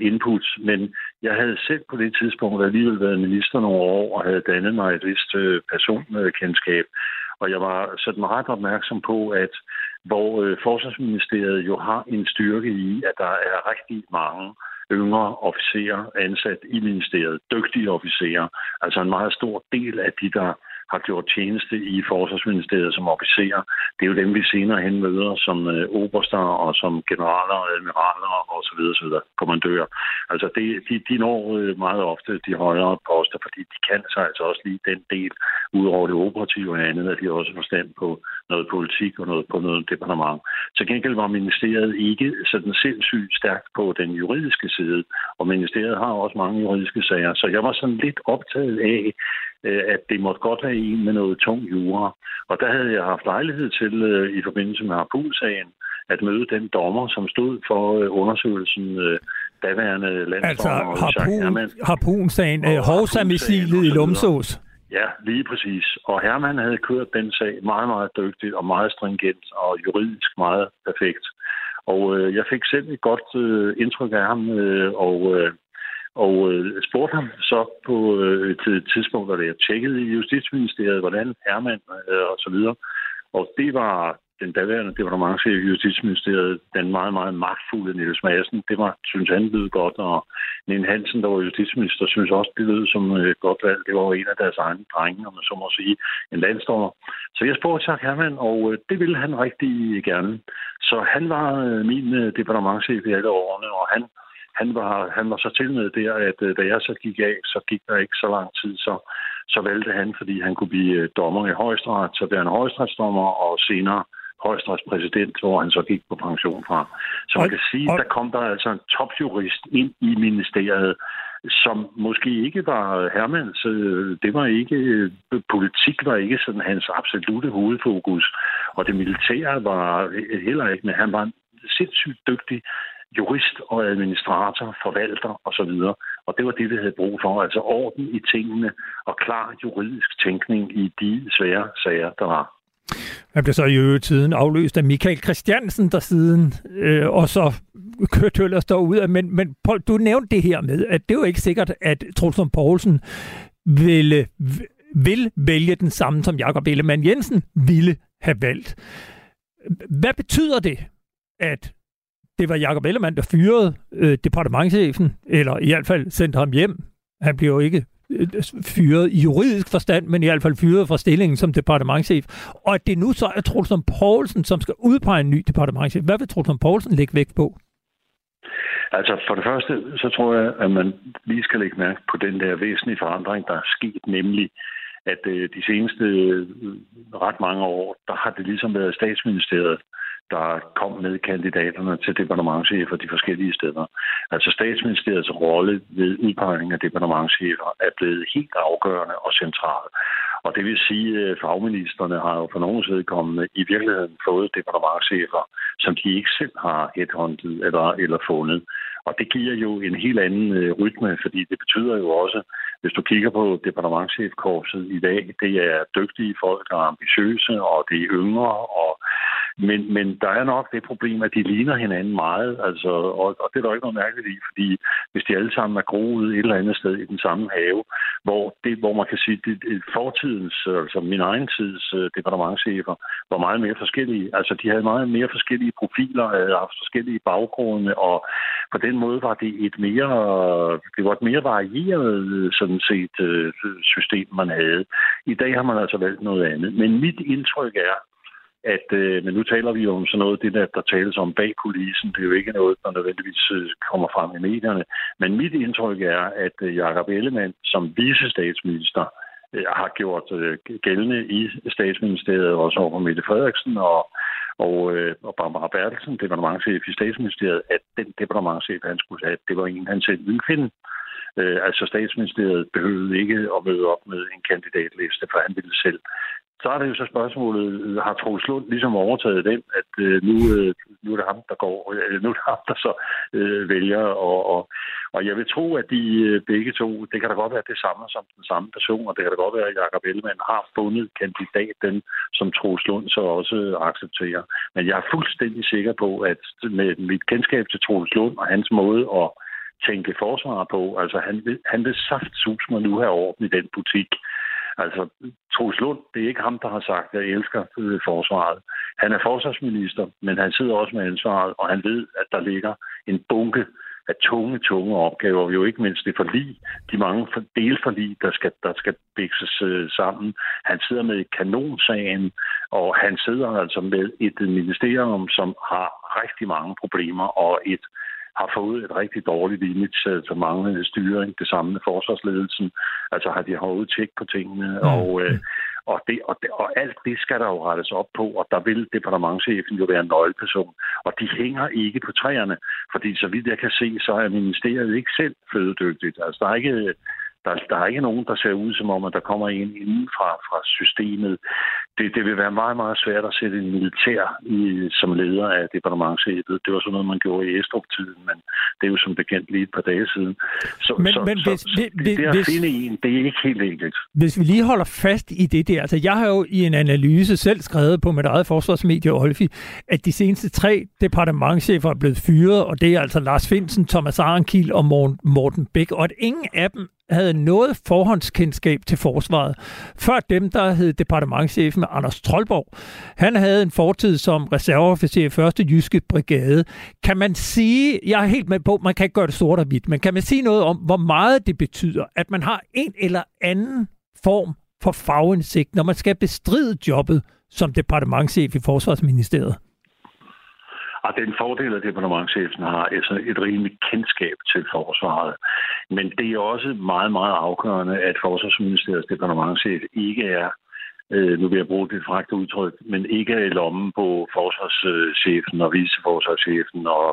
inputs, men jeg havde selv på det tidspunkt alligevel været minister nogle år og havde dannet mig et vist personkendskab. Og jeg var sådan ret opmærksom på, at hvor øh, Forsvarsministeriet jo har en styrke i, at der er rigtig mange yngre officerer ansat i ministeriet, dygtige officerer, altså en meget stor del af de, der har gjort tjeneste i Forsvarsministeriet som officerer. Det er jo dem, vi senere hen møder som øh, oberster og som generaler og admiraler og så videre, så videre, kommandører. Altså det, de, de når meget ofte de højere poster, fordi de kan sig altså også lige den del, udover det operative og andet, at de også forstand på noget politik og noget på noget departement. Til gengæld var ministeriet ikke sådan sindssygt stærkt på den juridiske side, og ministeriet har også mange juridiske sager. Så jeg var sådan lidt optaget af, at det måtte godt have en med noget tung jura. Og der havde jeg haft lejlighed til, i forbindelse med Harpul-sagen, at møde den dommer, som stod for undersøgelsen, daværende landsdommer. Altså Harpul-sagen, Hovsa-missilet i Lumsås. Ja, lige præcis. Og Herman havde kørt den sag meget, meget dygtigt og meget stringent og juridisk meget perfekt. Og øh, jeg fik selv et godt øh, indtryk af ham, øh, og... Øh, og øh, spurgte ham så på øh, til et tidspunkt, hvor jeg tjekkede i Justitsministeriet, hvordan Herman øh, og så videre. Og det var den daværende departementschef i Justitsministeriet, den meget, meget magtfulde Niels Madsen. Det var, synes han, lød godt, og Nien Hansen, der var justitsminister, synes også, det lød som øh, godt valg. Det var jo en af deres egne drenge, om man så må sige, en landsdommer. Så jeg spurgte tak Herman, og øh, det ville han rigtig gerne. Så han var øh, min øh, departementschef i alle årene, og han Han var, han var så til med der, at da jeg så gik af, så gik der ikke så lang tid, så, så valgte han, fordi han kunne blive dommer i højesteret, så blev han højesteretsdommer og senere højesteretspræsident, hvor han så gik på pension fra. Så man kan sige, at der kom der altså en topjurist ind i ministeriet, som måske ikke var Hermans, det var ikke, politik var ikke sådan hans absolute hovedfokus, og det militære var heller ikke, men han var en sindssygt dygtig jurist og administrator, forvalter osv. Og det var det, vi havde brug for. Altså orden i tingene og klar juridisk tænkning i de svære sager, der var. Han blev så i øvrigt afløst af Michael Christiansen, der siden øh, og så Kødtøller står ud. Men, men Paul, du nævnte det her med, at det var ikke sikkert, at Troels Lund Poulsen ville, ville vælge den samme, som Jakob Ellemann-Jensen ville have valgt. Hvad betyder det, at det var Jakob Ellemann, der fyrede øh, departementschefen, eller i hvert fald sendte ham hjem. Han blev jo ikke øh, fyret i juridisk forstand, men i hvert fald fyret fra stillingen som departementschef. Og at det nu så er Troels Lund Poulsen, som skal udpege en ny departementschef. Hvad vil Troels Lund Poulsen lægge vægt på? Altså for det første, så tror jeg, at man lige skal lægge mærke på den der væsentlige forandring, der er sket, nemlig at øh, de seneste øh, ret mange år, der har det ligesom været statsministeriet, der kom med kandidaterne til departementschefer de forskellige steder. Altså statsministeriets rolle ved udpegning af departementschefer er blevet helt afgørende og central. Og det vil sige, at fagministerne har jo for nogens vedkommende i virkeligheden fået departementschefer, som de ikke selv har headhunted eller, eller fundet. Og det giver jo en helt anden øh, rytme, fordi det betyder jo også, hvis du kigger på departementschefkorpset i dag, det er dygtige folk, der er ambitiøse, og det er yngre, og Men, men der er nok det problem, at de ligner hinanden meget, altså, og, og det er der ikke noget mærkeligt i, fordi hvis de alle sammen er groet et eller andet sted i den samme have, hvor, det, hvor man kan sige, at fortidens, altså min egen tids uh, departementschefer, var meget mere forskellige. Altså, de havde meget mere forskellige profiler, havde haft forskellige baggrunde, og på den måde var det et mere, det var et mere varieret sådan set, uh, system, man havde. I dag har man altså valgt noget andet. Men mit indtryk er, at, øh, men nu taler vi jo om sådan noget, det der, der tales om bag kulissen, det er jo ikke noget, der nødvendigvis kommer frem i medierne, men mit indtryk er, at øh, Jakob Ellemann som vicestatsminister øh, har gjort øh, gældende i statsministeriet, også over Mette Frederiksen og, og, øh, og Barbara Bertelsen, departementschef i statsministeriet, at den departementschef, han skulle have, det var en, han selv ville finde. Øh, altså statsministeriet behøvede ikke at møde op med en kandidatliste, for han ville selv. Så er det jo så spørgsmålet, har Troels Lund ligesom overtaget den, at øh, nu, øh, nu er det ham, der går, øh, nu er det ham, der så øh, vælger, og, og, og jeg vil tro, at de øh, begge to, det kan da godt være det samme som den samme person, og det kan da godt være, at Jakob Ellemann har fundet kandidaten, som Troels Lund så også accepterer. Men jeg er fuldstændig sikker på, at med mit kendskab til Troels Lund og hans måde at tænke forsvaret på, altså han vil, han vil saftsus mig nu have orden i den butik. Altså, Troels Lund, det er ikke ham, der har sagt, at jeg elsker forsvaret. Han er forsvarsminister, men han sidder også med ansvaret, og han ved, at der ligger en bunke af tunge, tunge opgaver, jo ikke mindst det forlig, de mange delforlig, der skal, der skal bikses øh, sammen. Han sidder med kanonsagen, og han sidder altså med et ministerium, som har rigtig mange problemer, og et har fået et rigtig dårligt image, altså manglende styring, det samme med forsvarsledelsen, altså har de hovedet tjek på tingene, mm. og, øh, og, det, og, og alt det skal der jo rettes op på, og der vil departementschefen jo være en nøgleperson, og de hænger ikke på træerne, fordi så vidt jeg kan se, så er ministeriet ikke selv fødedygtigt, altså der er ikke... Der, der er ikke nogen, der ser ud som om, at der kommer en inden fra, fra systemet. Det, det vil være meget, meget svært at sætte en militær i, som leder af departementschefen. Det var sådan noget, man gjorde i Estrup-tiden, men det er jo som bekendt lige et par dage siden. Så, men, så, men så, hvis, så det, det, det at hvis, finde en, det er ikke helt enkelt. Hvis vi lige holder fast i det der. Altså, jeg har jo i en analyse selv skrevet på mit eget forsvarsmedie, Olfi, at de seneste tre departementschefer er blevet fyret, og det er altså Lars Findsen, Thomas Arenkiel og Morten Bæk, og at ingen af dem havde noget forhåndskendskab til forsvaret. Før dem, der hed departementschefen Anders Troldborg. Han havde en fortid som reserveofficer i første Jyske Brigade. Kan man sige, jeg er helt med på, man kan ikke gøre det sort og hvidt, men kan man sige noget om, hvor meget det betyder, at man har en eller anden form for fagindsigt, når man skal bestride jobbet som departementschef i Forsvarsministeriet? Og den fordel, at departementschefen har, altså et rimeligt kendskab til forsvaret. Men det er også meget, meget afgørende, at Forsvarsministeriets departementschef ikke er, øh, nu vil jeg bruge det frække udtryk, men ikke er i lommen på forsvarschefen og viceforsvarschefen og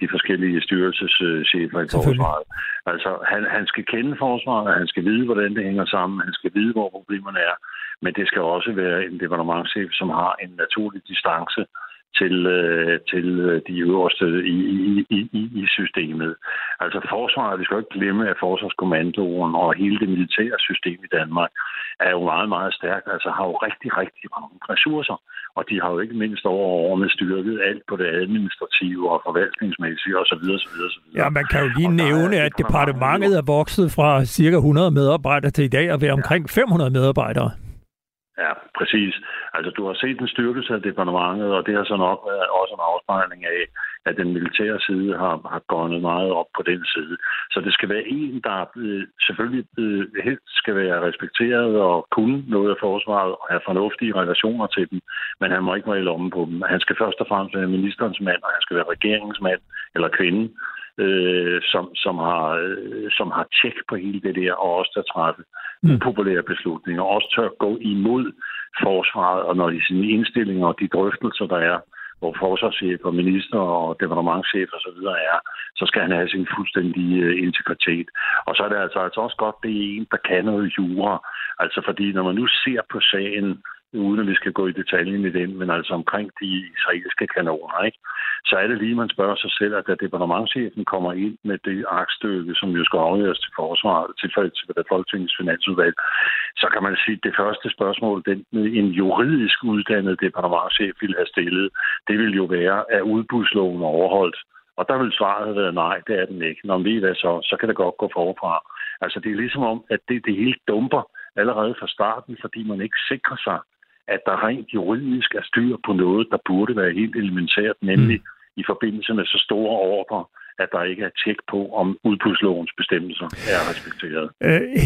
de forskellige styrelseschefer i forsvaret. Altså, han, han skal kende forsvaret, han skal vide, hvordan det hænger sammen, han skal vide, hvor problemerne er, men det skal også være en departementschef, som har en naturlig distance til, øh, til de øverste i, i, i, i systemet. Altså forsvaret, vi skal ikke glemme, at forsvarskommandoen og hele det militære system i Danmark er jo meget, meget stærkt, altså har jo rigtig, rigtig mange ressourcer, og de har jo ikke mindst over årene styrket alt på det administrative og forvaltningsmæssige osv. osv., osv. Ja, man kan jo lige og nævne, er, at departementet er vokset fra cirka hundrede medarbejdere til i dag at være omkring fem hundrede medarbejdere. Ja, præcis. Altså, du har set en styrkelse af departementet, og det har så nok været også en afspejling af, at den militære side har, har gået meget op på den side. Så det skal være en, der øh, selvfølgelig øh, helt skal være respekteret og kunne noget af forsvaret og have fornuftige relationer til dem, men han må ikke være i lommen på dem. Han skal først og fremmest være ministerens mand, og han skal være regeringens mand eller kvinde, øh, som, som, har, øh, som har tjek på hele det der, og også der træffe upopulære beslutninger, og også tør gå imod forsvaret, og når de sine indstillinger og de drøftelser, der er, hvor forsvarschef og minister og departementschef og så videre er, så skal han have sin fuldstændige integritet. Og så er det altså, altså også godt, det er en, der kan noget jura. Altså fordi, når man nu ser på sagen, uden at vi skal gå i detaljen i den, men altså omkring de israelske kanoner, ikke? Så er det lige, man spørger sig selv, at da departementschefen kommer ind med det aktstykke, som jo skal afgøres til forsvaret, til, til Folketingets finansudvalg, så kan man sige, at det første spørgsmål, den en juridisk uddannet departementschef ville have stillet, det ville jo være, at udbudsloven er overholdt. Og der ville svaret have været, nej, det er den ikke. Når vi er så, så kan det godt gå forfra. Altså det er ligesom om, at det, det hele dumper allerede fra starten, fordi man ikke sikrer sig, at der rent juridisk er styr på noget, der burde være helt elementært, nemlig mm. i forbindelse med så store ordre, at der ikke er tjek på, om udbudslovens bestemmelser er respekteret.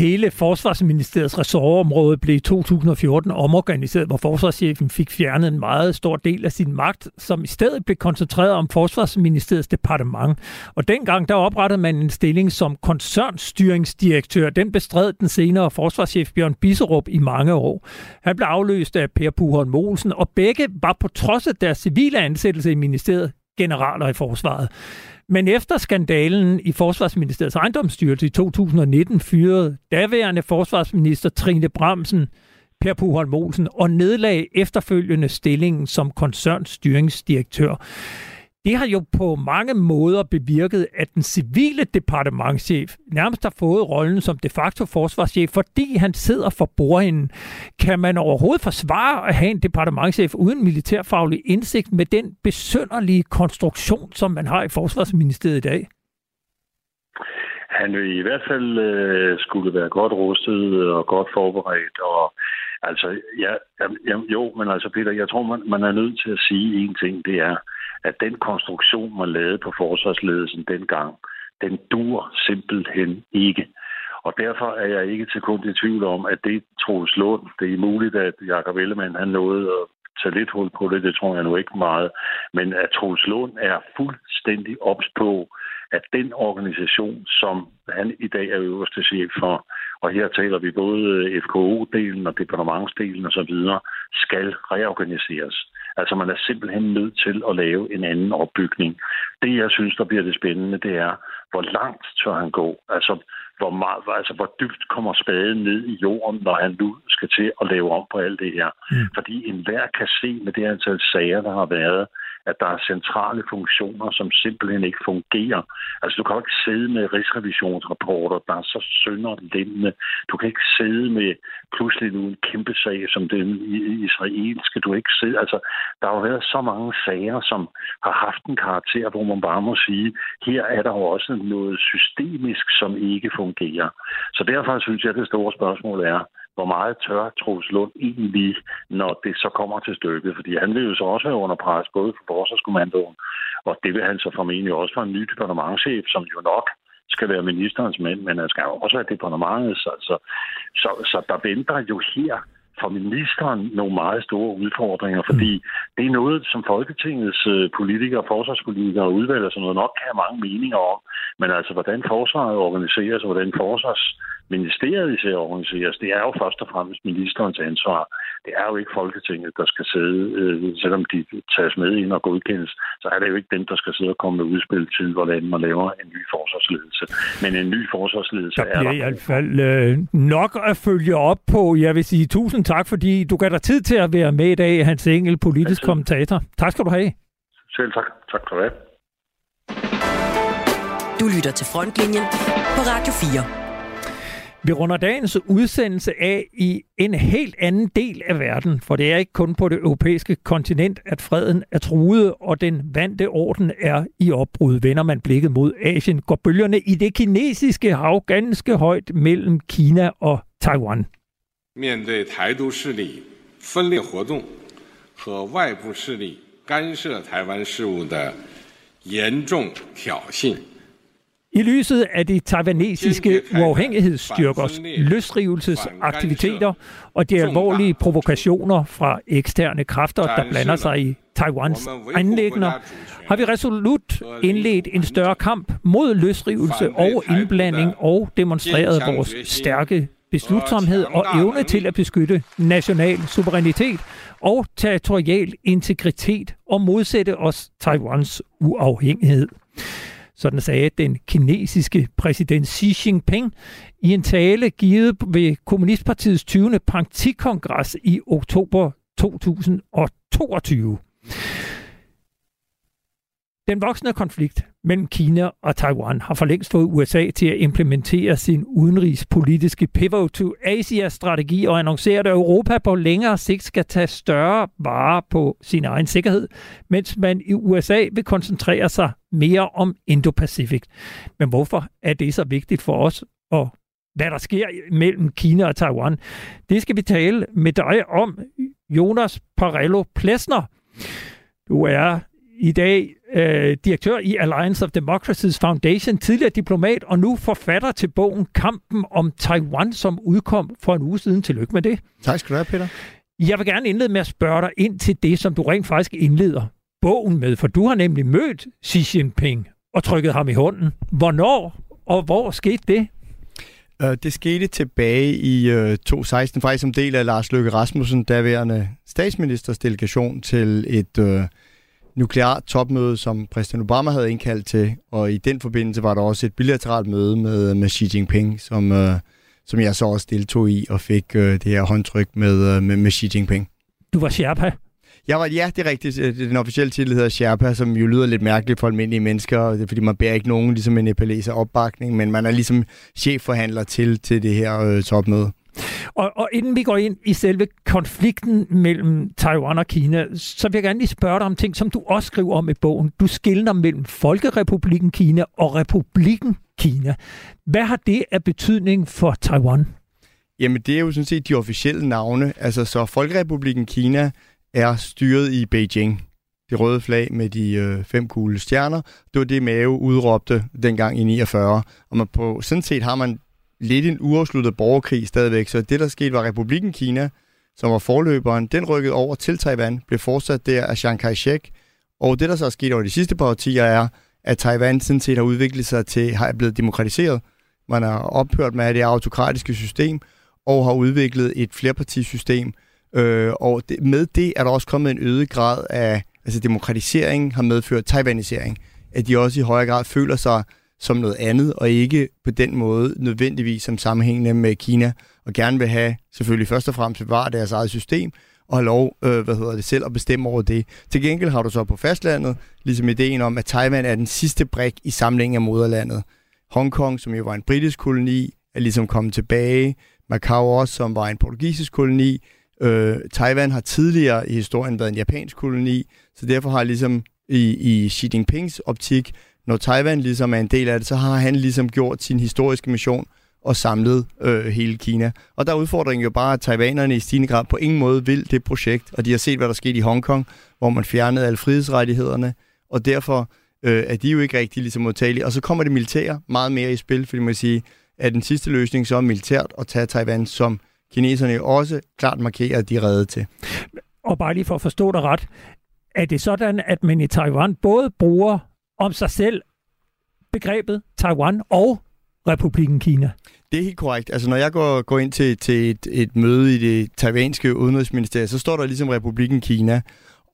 Hele Forsvarsministeriets ressortområde blev i to tusind og fjorten omorganiseret, hvor forsvarschefen fik fjernet en meget stor del af sin magt, som i stedet blev koncentreret om Forsvarsministeriets departement. Og dengang der oprettede man en stilling som koncernstyringsdirektør. Den bestred den senere forsvarschef Bjørn Bisserup i mange år. Han blev afløst af Per Pugholm Olsen, og begge var på trods af deres civile ansættelse i ministeriet generaler i forsvaret. Men efter skandalen i Forsvarsministeriets ejendomsstyrelse i to tusind og nitten fyrede daværende forsvarsminister Trine Bramsen Per Pugholm Olsen og nedlagde efterfølgende stillingen som koncernstyringsdirektør. Det har jo på mange måder bevirket, at den civile departementschef nærmest har fået rollen som de facto forsvarschef, fordi han sidder for bordenden. Kan man overhovedet forsvare at have en departementschef uden militærfaglig indsigt med den besynderlige konstruktion, som man har i Forsvarsministeriet i dag? han vil i hvert fald øh, skulle være godt rustet og godt forberedt. Og, altså, ja, ja, jo, men altså Peter, jeg tror, man, man er nødt til at sige én ting. Det er, at den konstruktion, man lavede på forsvarsledelsen dengang, den dur simpelthen ikke. Og derfor er jeg ikke til kun i tvivl om, at det Troels Lund, det er muligt, at Jakob Ellemann, han nåede at tage lidt hul på det, det tror jeg nu ikke meget. Men at Troels Lund er fuldstændig ops på, at den organisation, som han i dag er øverste chef for, og her taler vi både F K O-delen og departementsdelen osv., skal reorganiseres. Altså man er simpelthen nødt til at lave en anden opbygning. Det, jeg synes, der bliver det spændende, det er, hvor langt tør han gå? Altså hvor, meget, altså, hvor dybt kommer spaden ned i jorden, når han nu skal til at lave om på alt det her? Mm. Fordi enhver kan se med det antal sager, der har været, at der er centrale funktioner, som simpelthen ikke fungerer. Altså, du kan jo ikke sidde med rigsrevisionsrapporter, der er så sønderlemmende. Du kan ikke sidde med pludselig nu en kæmpe sag som den israelske. Du kan ikke sidde. Altså, der har jo været så mange sager, som har haft en karakter, hvor man bare må sige, her er der jo også noget systemisk, som ikke fungerer. Så derfor synes jeg, at det store spørgsmål er, hvor meget tør Troels Lund egentlig, når det så kommer til stykket. Fordi han vil jo så også være under pres, både for forsvarskommandoen, og det vil han så formentlig også for en ny departementschef, som jo nok skal være ministerens mand, men han skal jo også være departementets. Altså. Så, så der venter jo her for ministeren nogle meget store udfordringer, fordi det er noget, som Folketingets politikere, forsvarspolitikere udvælger sådan noget nok kan have mange meninger om. Men altså, hvordan forsvaret organiseres, og hvordan forsvarsministeriet især organiseres, det er jo først og fremmest ministerens ansvar. Det er jo ikke Folketinget, der skal sidde, øh, selvom de tages med ind og godkendes, så er det jo ikke dem, der skal sidde og komme med udspil til, hvordan man laver en ny forsvarsledelse. Men en ny forsvarsledelse der er der. I hvert fald øh, nok at følge op på. Jeg vil sige tusind tak, fordi du gav dig tid til at være med i dag, Hans Engel, politisk kommentator. Tak skal du have. Selv tak. Tak for det. Du lytter til Frontlinjen på Radio fire. Vi runder dagens udsendelse af i en helt anden del af verden, for det er ikke kun på det europæiske kontinent, at freden er truet, og den vante orden er i opbrud. Vender man blikket mod Asien, går bølgerne i det kinesiske hav ganske højt mellem Kina og Taiwan. I lyset af de taiwanesiske uafhængighedsstyrkers løsrivelsesaktiviteter og de alvorlige provokationer fra eksterne kræfter, der blander sig i Taiwans anliggender, har vi resolut indledt en større kamp mod løsrivelse og indblanding og demonstreret vores stærke beslutsomhed og evne til at beskytte national suverænitet og territorial integritet og modsætte os Taiwans uafhængighed. Sådan sagde den kinesiske præsident Xi Jinping i en tale givet ved Kommunistpartiets tyvende partikongres i oktober to tusind og toogtyve. Den voksende konflikt mellem Kina og Taiwan har for længst fået U S A til at implementere sin udenrigspolitiske pivot to Asia-strategi og annoncere, at Europa på længere sigt skal tage større vare på sin egen sikkerhed, mens man i U S A vil koncentrere sig mere om Indo-Pacific. Men hvorfor er det så vigtigt for os, og hvad der sker mellem Kina og Taiwan? Det skal vi tale med dig om, Jonas Parello-Plesner. Du er i dag øh, direktør i Alliance of Democracies Foundation, tidligere diplomat og nu forfatter til bogen Kampen om Taiwan, som udkom for en uge siden. Tillykke med det. Tak skal du have, Peter. Jeg vil gerne indlede med at spørge dig ind til det, som du rent faktisk indleder bogen med, for du har nemlig mødt Xi Jinping og trykket ham i hånden. Hvornår og hvor skete det? Det skete tilbage i to tusind og seksten, faktisk som del af Lars Løkke Rasmussen, daværende statsministers delegation til et øh, nukleart topmøde, som præsident Obama havde indkaldt til, og i den forbindelse var der også et bilateralt møde med, med Xi Jinping, som, øh, som jeg så også deltog i og fik øh, det her håndtryk med, øh, med, med Xi Jinping. Du var Sherpa? Jeg var, ja, det er rigtigt. Den officielle titel hedder Sherpa, som jo lyder lidt mærkeligt for almindelige mennesker, og det er, fordi man bærer ikke nogen ligesom en nepaleser opbakning, men man er ligesom chefforhandler til, til det her øh, topmøde. Og, og inden vi går ind i selve konflikten mellem Taiwan og Kina, så vil jeg gerne lige spørge dig om ting, som du også skriver om i bogen. Du skelner mellem Folkerepublikken Kina og Republikken Kina. Hvad har det af betydning for Taiwan? Jamen, det er jo sådan set de officielle navne. Altså, så Folkerepublikken Kina er styret i Beijing. Det røde flag med de øh, fem gule stjerner. Det var det, Mao udråbte dengang i niogfyrre. Og man på sådan set har man lidt en uafsluttet borgerkrig stadigvæk. Så det, der skete, var Republikken Kina, som var forløberen. Den rykkede over til Taiwan, blev fortsat der af Chiang Kai-shek. Og det, der så er sket over de sidste par årtier, er, at Taiwan sådan set har udviklet sig til, har blevet demokratiseret. Man har ophørt med det autokratiske system, og har udviklet et flerpartisystem. Øh, og det, med det er der også kommet en øget grad af, altså demokratisering har medført taiwanisering, at de også i højere grad føler sig som noget andet, og ikke på den måde nødvendigvis som sammenhængende med Kina, og gerne vil have selvfølgelig først og fremmest bevare deres eget system, og have lov, øh, hvad hedder det, selv at bestemme over det. Til gengæld har du så på fastlandet, ligesom ideen om, at Taiwan er den sidste brik i samlingen af moderlandet. Hongkong, som jo var en britisk koloni, er ligesom kommet tilbage. Macau også, som var en portugisisk koloni. Øh, Taiwan har tidligere i historien været en japansk koloni, så derfor har ligesom i, i Xi Jinpings optik, når Taiwan ligesom er en del af det, så har han ligesom gjort sin historiske mission og samlet øh, hele Kina. Og der er udfordringen jo bare, at taiwanerne i stigende grad på ingen måde vil det projekt, og de har set, hvad der skete i Hongkong, hvor man fjernede alle frihedsrettighederne, og derfor øh, er de jo ikke rigtig ligesom modtagelige. Og så kommer det militære meget mere i spil, fordi man kan sige, at den sidste løsning så er militært at tage Taiwan, som kineserne også klart markerer, at de er rede til. Og bare lige for at forstå dig ret, er det sådan, at man i Taiwan både bruger om sig selv begrebet Taiwan og Republikken Kina? Det er helt korrekt. Altså, når jeg går, går ind til, til et, et møde i det taiwanske udenrigsministeriet, så står der ligesom Republikken Kina,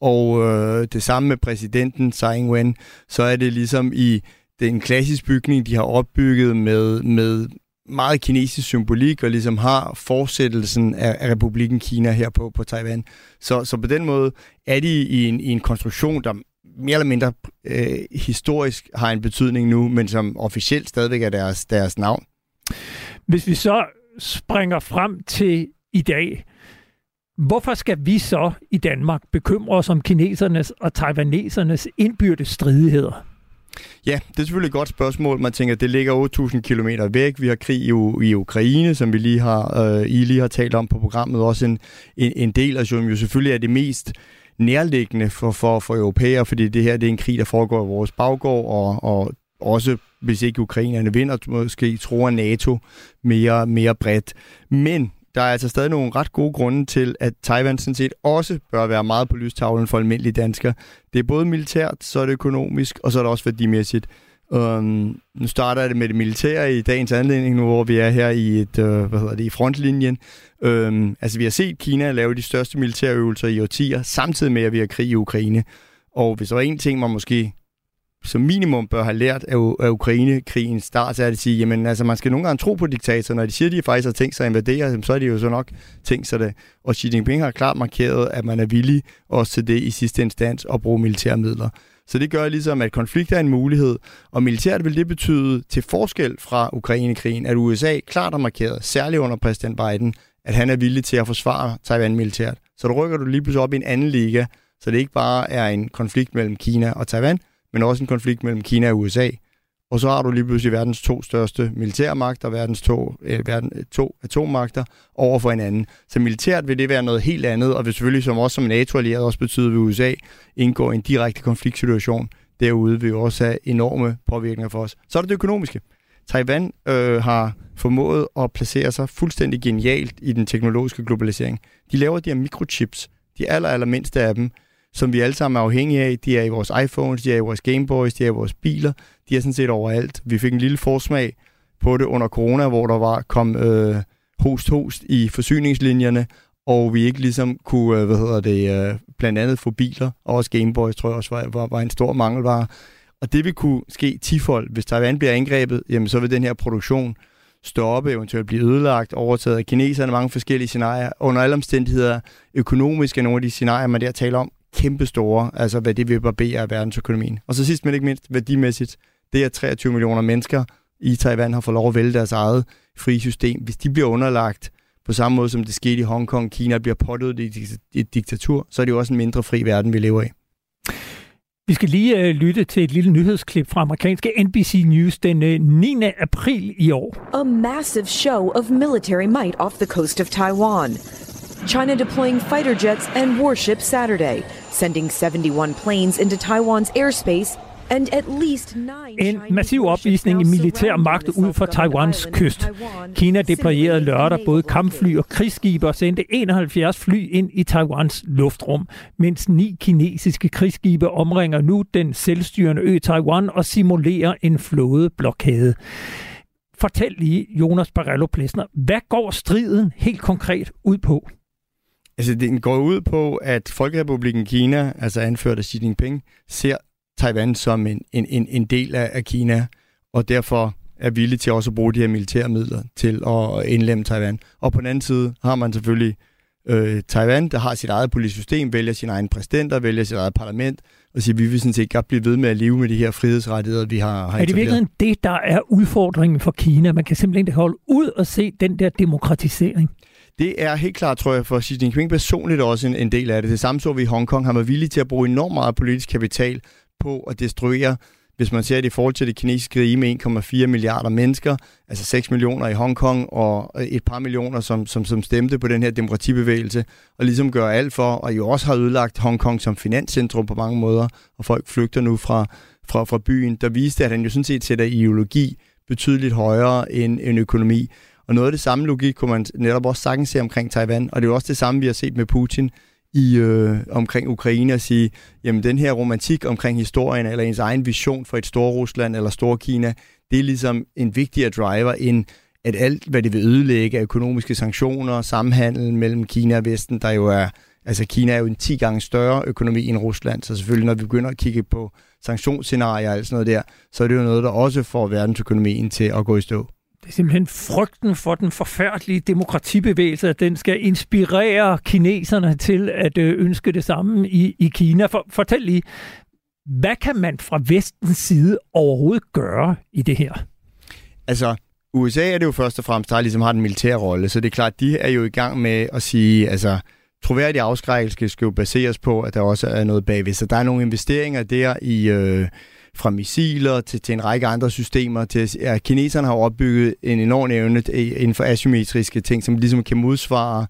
og øh, det samme med præsidenten Tsai Ing-wen, så er det ligesom i den klassiske bygning, de har opbygget med... med meget kinesisk symbolik, og ligesom har fortsættelsen af, af Republikken Kina her på, på Taiwan. Så, så på den måde er de i en, i en konstruktion, der mere eller mindre øh, historisk har en betydning nu, men som officielt stadigvæk er deres, deres navn. Hvis vi så springer frem til i dag, hvorfor skal vi så i Danmark bekymre os om kinesernes og taiwanesernes indbyrdes stridigheder? Ja, det er selvfølgelig et godt spørgsmål. Man tænker, at det ligger otte tusind kilometer væk. Vi har krig i, i Ukraine, som vi lige har, øh, I lige har talt om på programmet. Også en, en, en del af, som jo selvfølgelig er det mest nærliggende for, for, for europæere, fordi det her det er en krig, der foregår i vores baggård, og, og også, hvis ikke ukrainerne vinder, måske tror NATO mere, mere bredt. Men der er altså stadig nogle ret gode grunde til, at Taiwan sådan set også bør være meget på lystavlen for almindelige danskere. Det er både militært, så er det økonomisk, og så er det også værdimæssigt. Øhm, nu starter det med det militære i dagens anledning, nu hvor vi er her i et, øh, hvad hedder det, i frontlinjen. Øhm, altså vi har set Kina lave de største militærøvelser i årtier, samtidig med, at vi har krig i Ukraine. Og hvis der er en ting, man måske som minimum bør have lært af, af Ukraine-krigens start, så er det at sige, jamen altså, man skal nogle gange tro på diktatorer. Når de siger, at de faktisk har tænkt sig at invadere, så er de jo så nok tænkt sig det. Og Xi Jinping har klart markeret, at man er villig også til det i sidste instans at bruge militære midler. Så det gør ligesom, at konflikt er en mulighed, og militært vil det betyde til forskel fra Ukraine-krigen, at U S A klart har markeret, særligt under præsident Biden, at han er villig til at forsvare Taiwan militært. Så der rykker du lige pludselig op i en anden liga, så det ikke bare er en konflikt mellem Kina og Taiwan, men også en konflikt mellem Kina og U S A. Og så har du lige pludselig verdens to største militærmagter, verdens to, eh, verden, to atommagter over for hinanden. Så militært vil det være noget helt andet, og vil selvfølgelig som også som NATO-allieret også betyder ved U S A, indgår en direkte konfliktsituation. Derude vil jo også have enorme påvirkninger for os. Så er det det økonomiske. Taiwan øh, har formået at placere sig fuldstændig genialt i den teknologiske globalisering. De laver de her mikrochips, de aller, aller mindste af dem, som vi alle sammen er afhængige af. De er i vores iPhones, de er i vores Gameboys, de er i vores biler. De er sådan set overalt. Vi fik en lille forsmag på det under corona, hvor der var kom øh, host-host i forsyningslinjerne, og vi ikke ligesom kunne, øh, hvad hedder det, øh, blandt andet få biler, og også Gameboys, tror jeg også var, var, var en stor mangelvare. Og det vil kunne ske tifold. Hvis Taiwan bliver angrebet, jamen så vil den her produktion stoppe, eventuelt blive ødelagt, overtaget af kineserne, mange forskellige scenarier. Under alle omstændigheder, økonomisk er nogle af de scenarier, man der taler om, kæmpestore, altså hvad det vil barbere af verdensøkonomien. Og så sidst men ikke mindst, værdimæssigt, det er treogtyve millioner mennesker i Taiwan har fået lov at vælge deres eget frie system. Hvis de bliver underlagt På samme måde som det skete i Hongkong, Kina bliver pådødt i et diktatur, så er det jo også en mindre fri verden, vi lever i. Vi skal lige øh, lytte til et lille nyhedsklip fra amerikanske N B C News den øh, niende april i år. A massive show of military might off the coast of Taiwan. China deploying fighter jets and warships Saturday, sending seventy-one planes into Taiwan's airspace. En massiv opvisning i militær magt ud for Taiwans kyst. Kina deployerede lørdag både kampfly og krigsskibe og sendte enoghalvfjerds fly ind i Taiwans luftrum, mens ni kinesiske krigsskibe omringer nu den selvstyrende ø Taiwan og simulerer en flådeblokade. Fortæl lige, Jonas Parello-Plesner, hvad går striden helt konkret ud på? Altså, den går ud på, at Folkerepublikken Kina, altså anført af Xi Jinping, ser Taiwan som en, en, en del af Kina, og derfor er villig til også at bruge de her militære midler til at indlemme Taiwan. Og på den anden side har man selvfølgelig øh, Taiwan, der har sit eget politisk system, vælger sin egen præsident og vælger sit eget parlament, og siger, vi vil sådan set godt blive ved med at leve med de her frihedsrettigheder, vi har, har etableret. Er det virkelig det, der er udfordringen for Kina? Man kan simpelthen ikke holde ud og se den der demokratisering. Det er helt klart, tror jeg, for Xi Jinping personligt også en, en del af det. Det samme så vi i Hongkong, har man villig til at bruge enormt meget politisk kapital på at destruere, hvis man ser det i forhold til det kinesiske rige med en komma fire milliarder mennesker, altså seks millioner i Hongkong og et par millioner, som, som, som stemte på den her demokratibevægelse, og ligesom gør alt for, og jo også har ødelagt Hongkong som finanscentrum på mange måder, og folk flygter nu fra, fra, fra byen, der viste, at han jo sådan set sætter ideologi betydeligt højere end en økonomi. Og noget af det samme logik kunne man netop også sagtens se omkring Taiwan, og det er jo også det samme, vi har set med Putin, i øh, omkring Ukraine og sige, jamen den her romantik omkring historien eller ens egen vision for et Storrusland eller Storkina, det er ligesom en vigtigere driver end at alt, hvad det vil ødelægge af økonomiske sanktioner, samhandel mellem Kina og Vesten, der jo er, altså Kina er jo en ti gange større økonomi end Rusland, så selvfølgelig når vi begynder at kigge på sanktionsscenarier og alt sådan noget der, så er det jo noget, der også får verdensøkonomien til at gå i stå. Det er simpelthen frygten for den forfærdelige demokratibevægelse, at den skal inspirere kineserne til at ønske det samme i, i Kina. For, fortæl lige, hvad kan man fra Vestens side overhovedet gøre i det her? Altså, U S A er det jo først og fremmest, der ligesom har den militære rolle, så det er klart, de er jo i gang med at sige, altså, troværdig afskrækkelse skal jo baseres på, at der også er noget bagved. Så der er nogle investeringer der i... Øh fra missiler til, til en række andre systemer. Til, ja, kineserne har opbygget en enorm evne inden for asymmetriske ting, som ligesom kan modsvare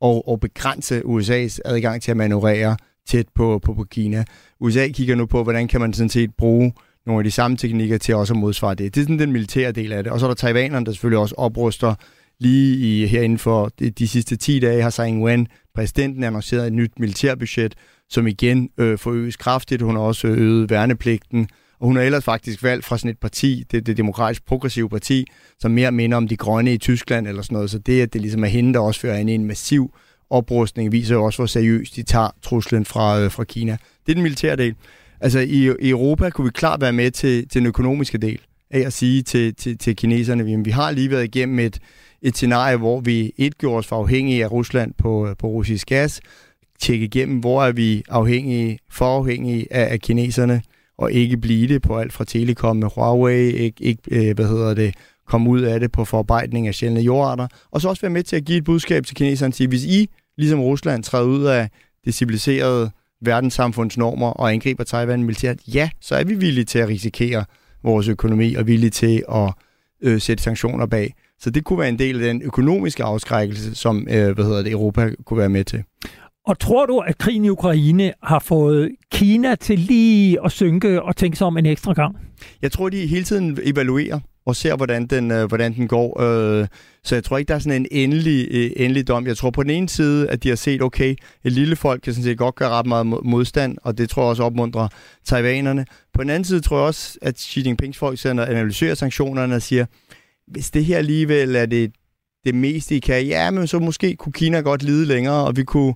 og, og begrænse U S A's adgang til at manøvrere tæt på, på, på Kina. U S A kigger nu på, hvordan kan man sådan set bruge nogle af de samme teknikker til også at modsvare det. Det er sådan den militære del af det. Og så er der taiwanerne, der selvfølgelig også opruster lige i, her inden for de, de sidste ti dage, har Tsai Ing-wen, præsidenten, annonceret et nyt militærbudget, som igen øh, forøges kraftigt. Hun har også øget værnepligten. Og hun har ellers faktisk valgt fra sådan et parti, det, det demokratisk progressive parti, som mere minder om de grønne i Tyskland eller sådan noget. Så det, at det ligesom er hende, der også fører ind i en massiv oprustning, viser jo også, hvor seriøst de tager truslen fra, øh, fra Kina. Det er den militære del. Altså i, i Europa kunne vi klart være med til, til den økonomiske del af at sige til, til, til kineserne, at vi har lige været igennem et, et scenarie, hvor vi et gjorde os for afhængige af Rusland på, på russisk gas, tjekke igennem, hvor er vi afhængige, for afhængige af, af kineserne, og ikke blive det på alt fra Telekom med Huawei, ikke, ikke hvad hedder det, komme ud af det på forarbejdning af sjældne jordarter, og så også være med til at give et budskab til kineserne, sige, hvis I, ligesom Rusland, træder ud af det civiliserede verdenssamfundsnormer og angriber Taiwan militært, ja, så er vi villige til at risikere vores økonomi og villige til at øh, sætte sanktioner bag. Så det kunne være en del af den økonomiske afskrækkelse, som øh, hvad hedder det, Europa kunne være med til. Og tror du, at krigen i Ukraine har fået Kina til lige at synke og tænke sig om en ekstra gang? Jeg tror, de hele tiden evaluerer og ser, hvordan den, øh, hvordan den går. Øh, så jeg tror ikke, der er sådan en endelig, øh, endelig dom. Jeg tror på den ene side, at de har set, okay, et lille folk kan sådan set godt gøre ret meget modstand, og det tror jeg også opmuntrer taiwanerne. På den anden side tror jeg også, at Xi Jinpings folk analyserer sanktionerne og siger, hvis det her alligevel er det, det meste, I kan, ja, men så måske kunne Kina godt lide længere, og vi kunne...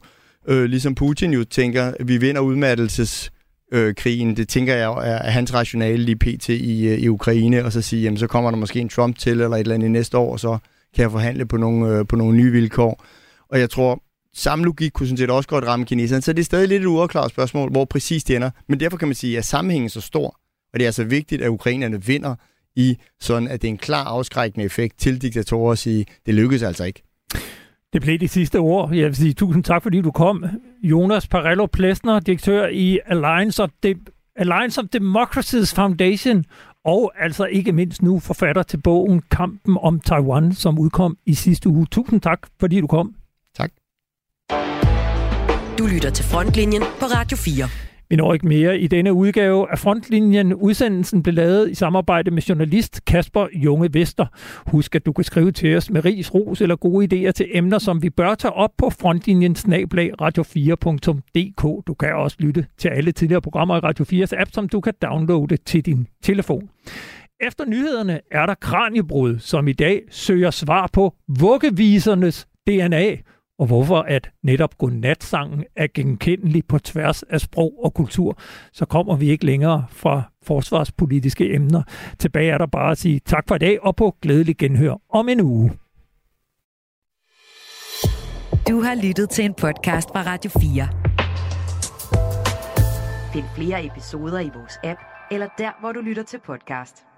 Øh, ligesom Putin jo tænker, at vi vinder udmattelseskrigen. Øh, det tænker jeg er, er hans rationale lige pt. i, øh, i Ukraine, og så sige, jamen så kommer der måske en Trump til, eller et eller andet næste år, og så kan jeg forhandle på nogle, øh, på nogle nye vilkår. Og jeg tror, samme logik kunne sådan set også godt ramme kineserne, så det er stadig lidt et uafklaret spørgsmål, hvor præcis det ender. Men derfor kan man sige, at sammenhængen er så stor, og det er altså vigtigt, at ukrainerne vinder i sådan, at det er en klar afskrækkende effekt til diktatorer at sige, det lykkes altså ikke. Det blev de sidste ord. Jeg vil sige tusind tak, fordi du kom. Jonas Parello-Plesner, direktør i Alliance of, De- Alliance of Democracies Foundation, og altså ikke mindst nu forfatter til bogen Kampen om Taiwan, som udkom i sidste uge. Tusind tak, fordi du kom. Tak. Du lytter til Frontlinjen på Radio fire. Vi når ikke mere i denne udgave af Frontlinjen. Udsendelsen blev lavet i samarbejde med journalist Kasper Junge Vester. Husk, at du kan skrive til os med ris, ros eller gode idéer til emner, som vi bør tage op på frontlinjen bindestreg radio fire punktum d k. Du kan også lytte til alle tidligere programmer i Radio fires app, som du kan downloade til din telefon. Efter nyhederne er der Kraniebrud, som i dag søger svar på vuggevisernes D N A. Og hvorfor at netop godnatsangen er genkendelig på tværs af sprog og kultur, så kommer vi ikke længere fra forsvarspolitiske emner. Tilbage er der bare at sige tak for i dag og på glædelig genhør om en uge. Du har lyttet til en podcast fra Radio fire. Find flere episoder i vores app eller der, hvor du lytter til podcast.